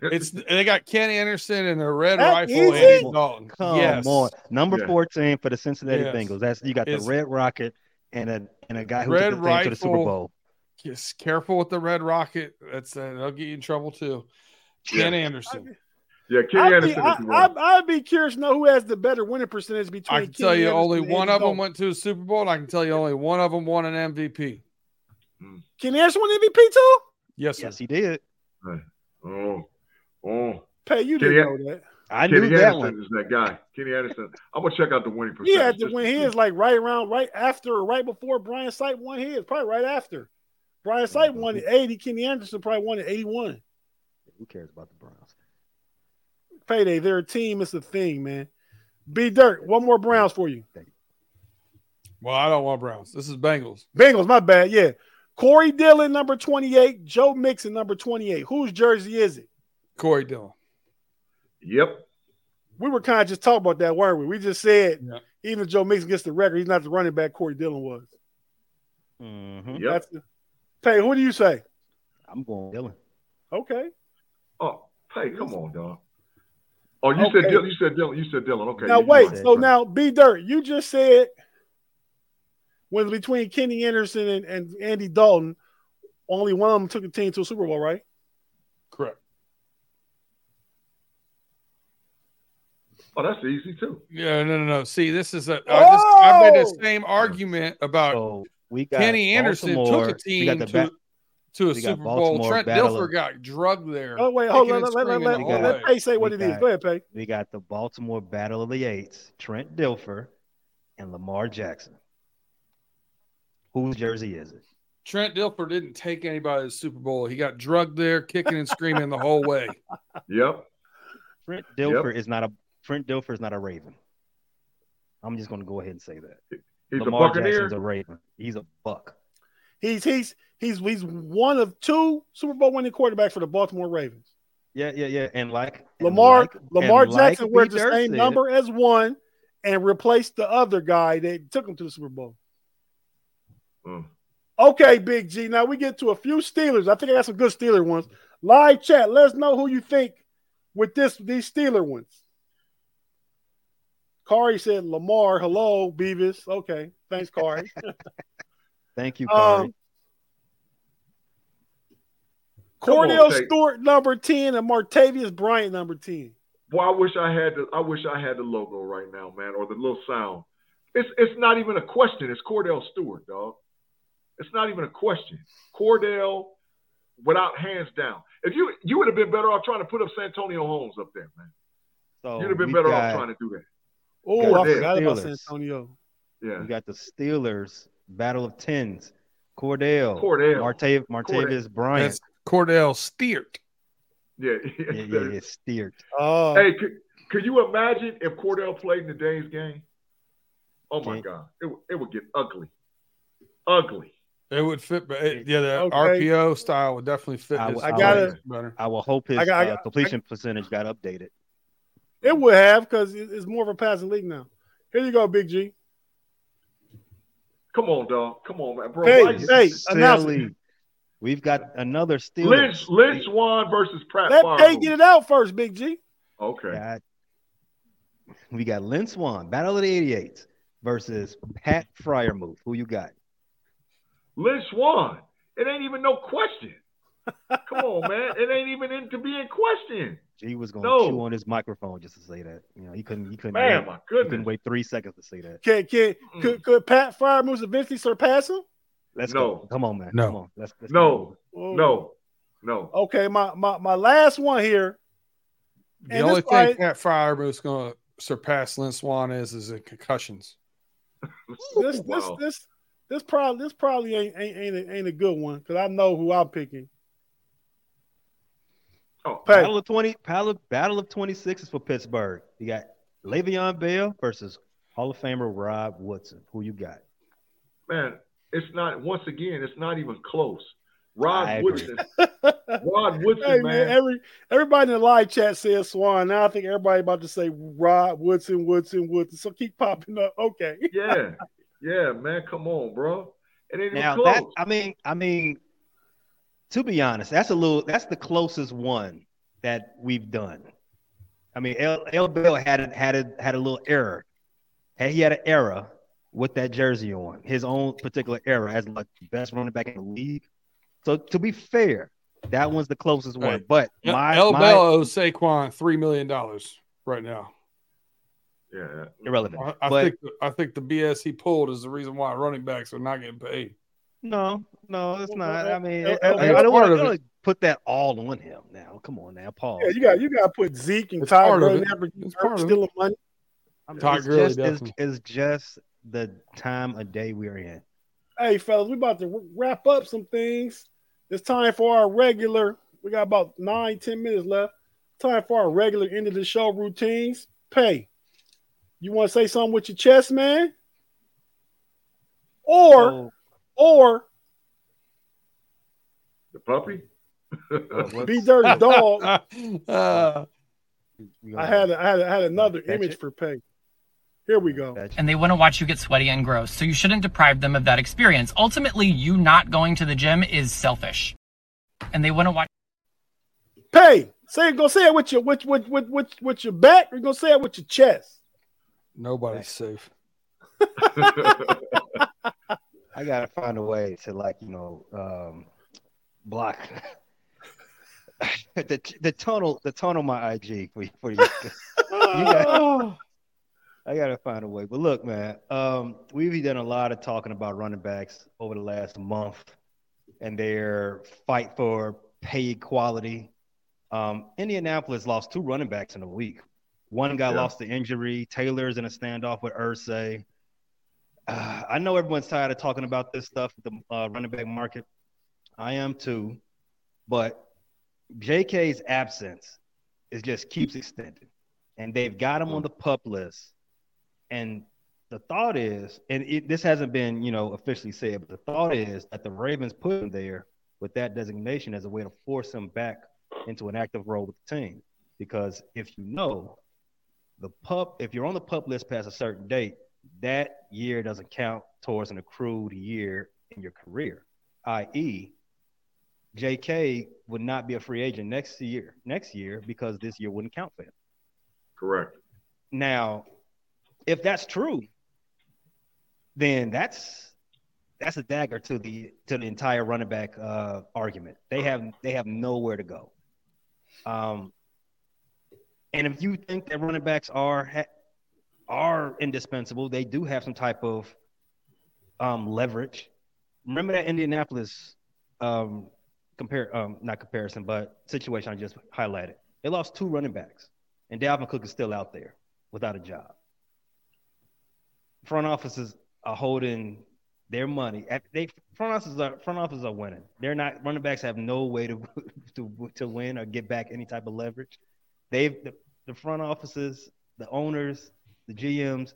It's they got Kenny Anderson and their red rifle, Andy Dalton. Come on. Number 14 for the Cincinnati Bengals. That's you got the Red Rocket and a guy who took the thing to the Super Bowl. Just careful with the Red Rocket. That's that'll get you in trouble too. Kenny Anderson. Kenny Anderson. I'd be curious to know who has the better winning percentage between. I can Kenny tell you Anderson only one of them went to a Super Bowl. And I can tell you only one of them won an MVP. Kenny Anderson won MVP too. Yes, sir. Yes, he did. Right. Oh. Pat, you didn't know that. I knew Kenny Anderson is that guy. Kenny Anderson. I'm gonna check out the winning percentage. Yeah, the win his like right before Brian Sipe won his, probably right after. Brian Sipe won at 80. Kenny Anderson probably won at 81. Who cares about the Browns? Payday, they're a team. It's a thing, man. B. Dirt, one more Browns for you. Well, I don't want Browns. This is Bengals. Bengals, my bad. Yeah. Corey Dillon, number 28. Joe Mixon, number 28. Whose jersey is it? Corey Dillon. Yep. We were kind of just talking about that, weren't we? We just said even if Joe Mixon gets the record, he's not the running back Corey Dillon was. Mm-hmm. Yep. That's the Pay, who do you say? I'm going Dillon. Okay. Oh, Pay, come on, dog. Oh, you said Dillon. You said Dillon. Okay. Now wait. So now, B. Dirt, you just said when between Kenny Anderson and Andy Dalton, only one of them took the team to a Super Bowl, right? Correct. Oh, that's easy too. Yeah. No. See, this is I made the same argument about. Oh. We got Kenny Anderson took a team to a Super Bowl. Trent Dilfer got drugged there. Oh, wait, hold on. Let Pay say what it is. Go ahead, Pay. We got the Baltimore Battle of the Eights, Trent Dilfer and Lamar Jackson. Whose jersey is it? Trent Dilfer didn't take anybody to the Super Bowl. He got drugged there, kicking and screaming the whole way. Yep. Trent Dilfer is not a Raven. I'm just going to go ahead and say that. He's Lamar a Buccaneer. Jackson's a Raven. He's a buck. He's one of two Super Bowl winning quarterbacks for the Baltimore Ravens. Yeah. And like Lamar Jackson wears the same number as one and replaced the other guy that took him to the Super Bowl. Okay, Big G. Now we get to a few Steelers. I think I got some good Steeler ones. Live chat. Let us know who you think with these Steeler ones. Kari said Lamar. Hello, Beavis. Okay. Thanks, Kari. Thank you, Kari. Cordell Stewart, number 10, and Martavius Bryant, number 10. Well, I wish I had the logo right now, man, or the little sound. It's not even a question. It's Cordell Stewart, dog. It's not even a question. Cordell, without hands down. If you would have been better off trying to put up Santonio Holmes up there, man. So you'd have been better off trying to do that. Oh, I forgot about San Antonio. Yeah. We got the Steelers, Battle of Tens. Cordell. Martavius Bryant. That's Cordell Stewart. Yeah, Stewart. Oh. Hey, could you imagine if Cordell played in today's game? Oh, my God. It would get ugly. Ugly. It would fit. The RPO style would definitely fit. I will hope his completion percentage got updated. It would have because it's more of a passing league now. Here you go, Big G. Come on, dog. Come on, man, bro. Hey, announcement. We've got another Steelers. Lynch Swann versus Pratt. Let Pay get it out first, Big G. Okay. We got Lynch Swann, Battle of the 88s versus Pat Fryermuth. Who you got? Lynch Swann. It ain't even no question. Come on, man. It ain't even to be in question. He was going to chew on his microphone just to say that. You know, he couldn't. Man, my goodness. He couldn't wait 3 seconds to say that. Could Pat Fryermuth eventually surpass him? Let's go. Come on, man. No. Come on. No. Okay, my last one here. The only thing Pat Fryermuth's going to surpass Lynch Swann is in concussions. This probably ain't a good one because I know who I'm picking. Oh, Battle of 26 is for Pittsburgh. You got Le'Veon Bell versus Hall of Famer Rob Woodson. Who you got? Man, it's not even close. Rod Woodson, hey, man. Everybody in the live chat says Swann. Now I think everybody about to say Rod Woodson. So keep popping up. Okay. Yeah, man. Come on, bro. It ain't even close. That, I mean, to be honest, that's the closest one that we've done. I mean, L. Bell had a little error. He had an error with that jersey on, his own particular error as like the best running back in the league. So to be fair, that one's the closest one. But L. Bell owes Saquon $3 million right now. Yeah, irrelevant. I think the BS he pulled is the reason why running backs are not getting paid. No, it's not. I mean, I don't want to put that all on him now. Come on now, Paul. Yeah, you got to put Zeke and Todd Gurley stealing money. It's just the time of day we are in. Hey, fellas, we're about to wrap up some things. It's time for our regular. We got about 9-10 minutes left. Time for our regular end of the show routines. Pay. You want to say something with your chest, man? Or the puppy? B Dirt's dog. I had another image for Peg. Here we go. And they want to watch you get sweaty and gross, so you shouldn't deprive them of that experience. Ultimately, you not going to the gym is selfish. And they want to watch Pay. Say it with your back, or you're gonna say it with your chest. Nobody's safe. I got to find a way to, block the tunnel my IG for you. I got to find a way. But look, man, we've done a lot of talking about running backs over the last month and their fight for pay equality. Indianapolis lost 2 running backs in a week. One guy lost to injury. Taylor's in a standoff with Irsay. I know everyone's tired of talking about this stuff, the running back market. I am too. But J.K.'s absence is just keeps extending. And they've got him on the PUP list. And the thought is, this hasn't been, officially said, but the thought is that the Ravens put him there with that designation as a way to force him back into an active role with the team. Because if you're on the PUP list past a certain date, that year doesn't count towards an accrued year in your career, i.e., J.K. would not be a free agent next year because this year wouldn't count for him. Correct. Now, if that's true, then that's a dagger to the entire running back argument. They have nowhere to go. And if you think that running backs are indispensable, they do have some type of leverage. Remember that Indianapolis situation I just highlighted. They lost 2 running backs, and Dalvin Cook is still out there without a job. Front offices are holding their money. Front offices are winning. They're not. Running backs have no way to win or get back any type of leverage. The front offices, the owners, the GMs,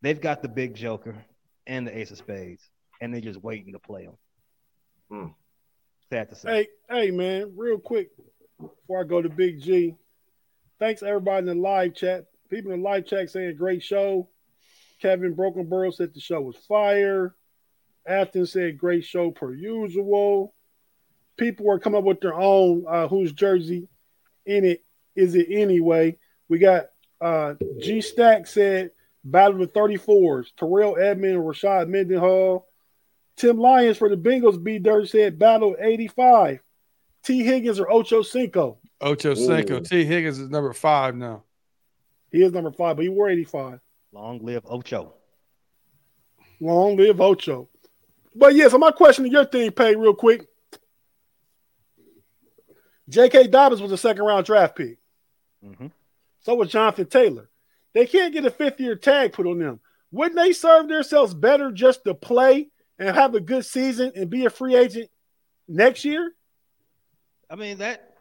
they've got the big joker and the ace of spades, and they're just waiting to play them. Sad to say. Hey, man, real quick before I go to Big G, thanks to everybody in the live chat. People in the live chat saying great show. Kevin Brokenborough said the show was fire. Afton said great show per usual. People were coming up with their own whose jersey in it is it anyway. We got G Stack said battle of the 34s, Terrell Edmond, Rashad Mendenhall. Tim Lyons for the Bengals, B Dirt said battle 85. T. Higgins or Ocho Cinco? Ocho Cinco. Ooh. T. Higgins is number 5 now. He is number 5, but he wore 85. Long live Ocho. Long live Ocho. But yeah, so my question to your thing, Pay, real quick. J.K. Dobbins was a second-round draft pick. Mm-hmm. So was Jonathan Taylor. They can't get a 5th-year tag put on them. Wouldn't they serve themselves better just to play and have a good season and be a free agent next year? I mean, that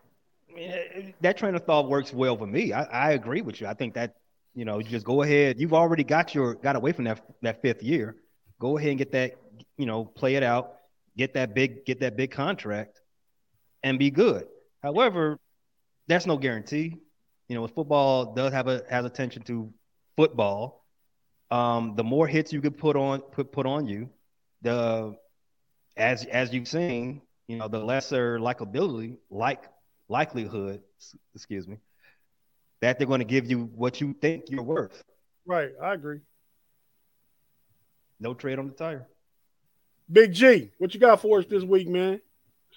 train of thought works well for me. I agree with you. I think that, you just go ahead. You've already got away from that 5th year. Go ahead and get that, play it out, get that big contract and be good. However, that's no guarantee. Football does has attention to football. The more hits you can put on you, as you've seen, you know, the lesser likelihood, that they're going to give you what you think you're worth. Right. I agree. No trade on the tire. Big G, what you got for us this week, man?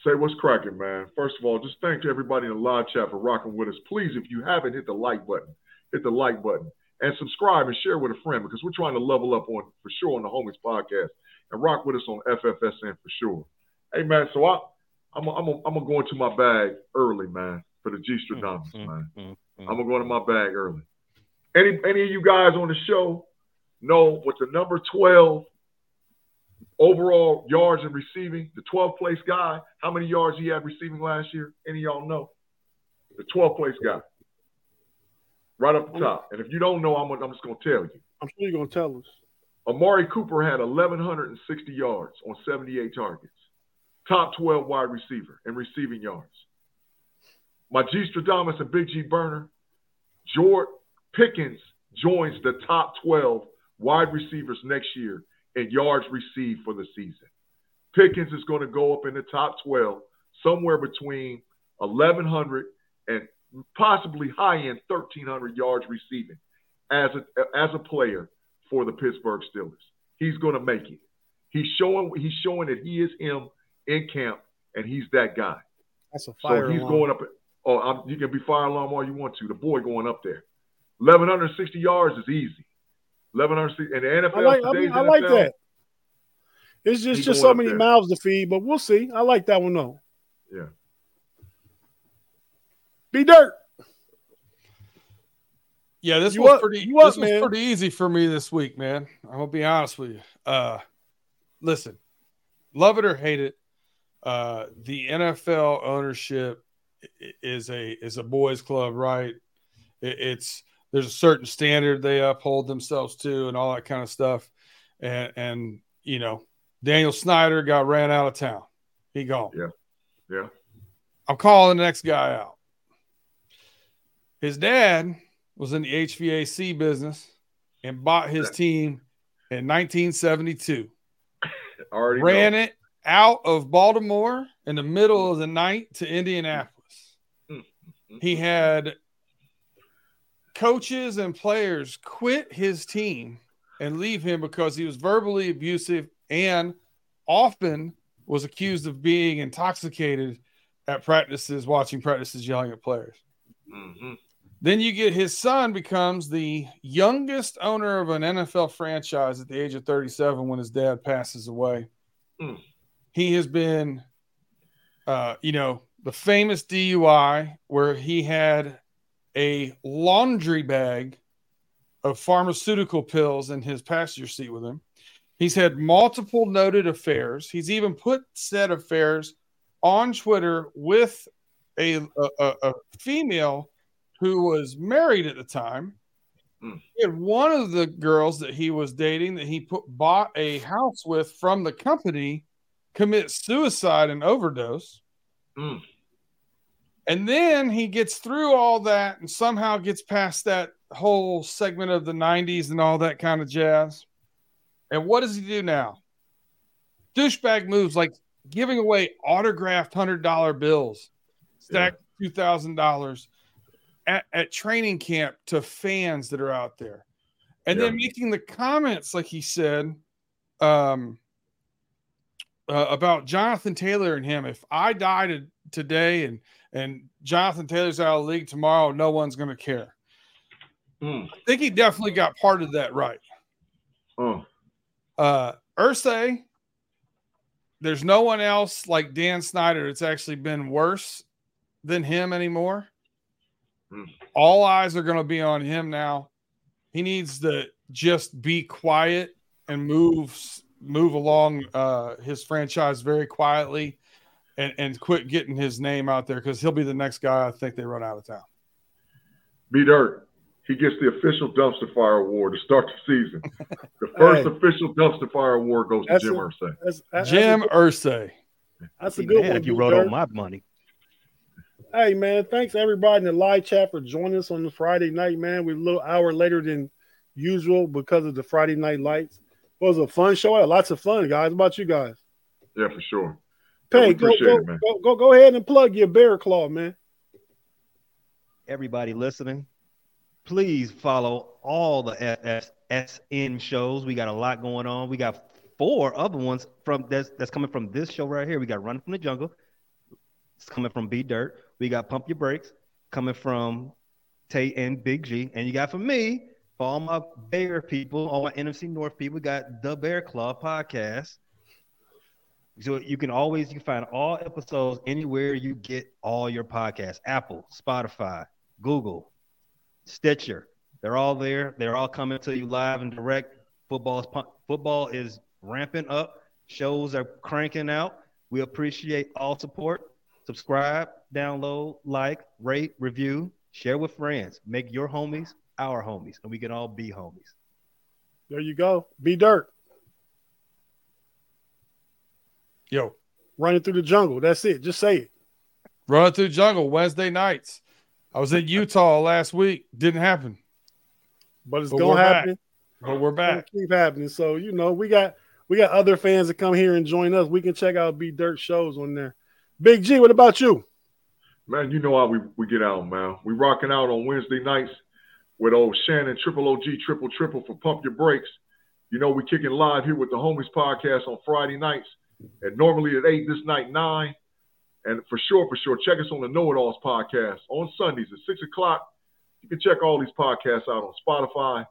Say what's cracking, man. First of all, just thanks to everybody in the live chat for rocking with us. Please, if you haven't, hit the like button. Hit the like button. And subscribe and share with a friend, because we're trying to level up on, for sure, on the Homies Podcast. And rock with us on FFSN for sure. Hey, man, so I'm going to go into my bag early, man, for the G-Stra Diamonds, man. I'm going to go into my bag early. Any of you guys on the show know what the number 12 overall yards in receiving, the 12th place guy, how many yards he had receiving last year? Any of y'all know? The 12th place guy. Right up the top. And if you don't know, I'm just going to tell you. I'm sure you're going to tell us. Amari Cooper had 1,160 yards on 78 targets. Top 12 wide receiver in receiving yards. My G Stradamus and Big G Burner, George Pickens joins the top 12 wide receivers next year in yards received for the season. Pickens is going to go up in the top 12, somewhere between 1,100 and possibly high-end 1,300 yards receiving as a player for the Pittsburgh Steelers. He's going to make it. He's showing that he is him in camp, and he's that guy. That's a fire alarm. So he's going up. Oh, you can be fire alarm all you want to. The boy going up there. 1,160 yards is easy. 1,160 and the NFL. I like that. It's just so many mouths to feed, but we'll see. I like that one though. Yeah. Be Dirt. Yeah, this was pretty easy for me this week, man. I'm going to be honest with you. Listen, love it or hate it, the NFL ownership is a boys club, right? There's a certain standard they uphold themselves to and all that kind of stuff. And you know, Daniel Snyder got ran out of town. He gone. Yeah. I'm calling the next guy out. His dad was in the HVAC business and bought his team in 1972. Ran it out of Baltimore in the middle of the night to Indianapolis. He had coaches and players quit his team and leave him because he was verbally abusive and often was accused of being intoxicated at practices, watching practices, yelling at players. Mm-hmm. Then you get his son becomes the youngest owner of an NFL franchise at the age of 37 when his dad passes away. Mm. He has been, the famous DUI where he had a laundry bag of pharmaceutical pills in his passenger seat with him. He's had multiple noted affairs. He's even put said affairs on Twitter with a female who was married at the time. And one of the girls that he was dating that he bought a house with from the company commit suicide and overdose. And then he gets through all that and somehow gets past that whole segment of the 90s and all that kind of jazz. And what does he do now? Douchebag moves like giving away autographed $100 bills, stacked $2,000. At training camp to fans that are out there. And then making the comments, like he said, about Jonathan Taylor and him. If I died today and Jonathan Taylor's out of the league tomorrow, no one's going to care. I think he definitely got part of that right. Irsay, there's no one else like Dan Snyder that's actually been worse than him anymore. All eyes are going to be on him now. He needs to just be quiet and move along his franchise very quietly and quit getting his name out there because he'll be the next guy I think they run out of town. B Dirt, he gets the official dumpster fire award to start the season. The first official dumpster fire award goes to Jim Irsay. Jim Irsay. That's a good one. You wrote all my money. Hey, man, thanks everybody in the live chat for joining us on the Friday night, man. We're a little hour later than usual because of the Friday night lights. It was a fun show. I had lots of fun, guys. How about you guys? Yeah, for sure. Pay, go ahead and plug your bear claw, man. Everybody listening, please follow all the SN shows. We got a lot going on. We got 4 other ones from that's coming from this show right here. We got Run From the Jungle. It's coming from B Dirt. We got Pump Your Brakes coming from Tay and Big G. And you got from me, for all my bear people, all my NFC North people, we got the Bear Claw Podcast. So you can find all episodes anywhere you get all your podcasts. Apple, Spotify, Google, Stitcher. They're all there. They're all coming to you live and direct. Football is ramping up. Shows are cranking out. We appreciate all support. Subscribe, download, like, rate, review, share with friends. Make your homies our homies, and we can all be homies. There you go. Be Dirt. Yo, Running Through the Jungle. That's it. Just say it. Running Through the Jungle Wednesday nights. I was in Utah last week. Didn't happen, but it's gonna happen. But we're back. It's gonna keep happening. So we got other fans that come here and join us. We can check out B Dirt shows on there. Big G, what about you? Man, you know how we get out, man. We rocking out on Wednesday nights with old Shannon Triple OG Triple Triple for Pump Your Brakes. You know we kicking live here with the Homies Podcast on Friday nights. And normally at 8, this night 9. And for sure, check us on the Know It Alls podcast on Sundays at 6 o'clock. You can check all these podcasts out on Spotify.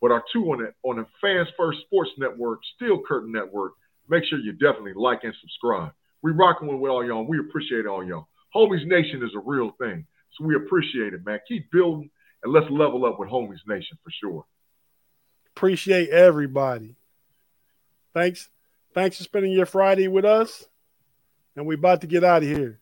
But our 2 on the Fans First Sports Network, Steel Curtain Network, make sure you definitely like and subscribe. We rocking with all y'all, and we appreciate all y'all. Homies Nation is a real thing, so we appreciate it, man. Keep building, and let's level up with Homies Nation for sure. Appreciate everybody. Thanks. Thanks for spending your Friday with us, and we're about to get out of here.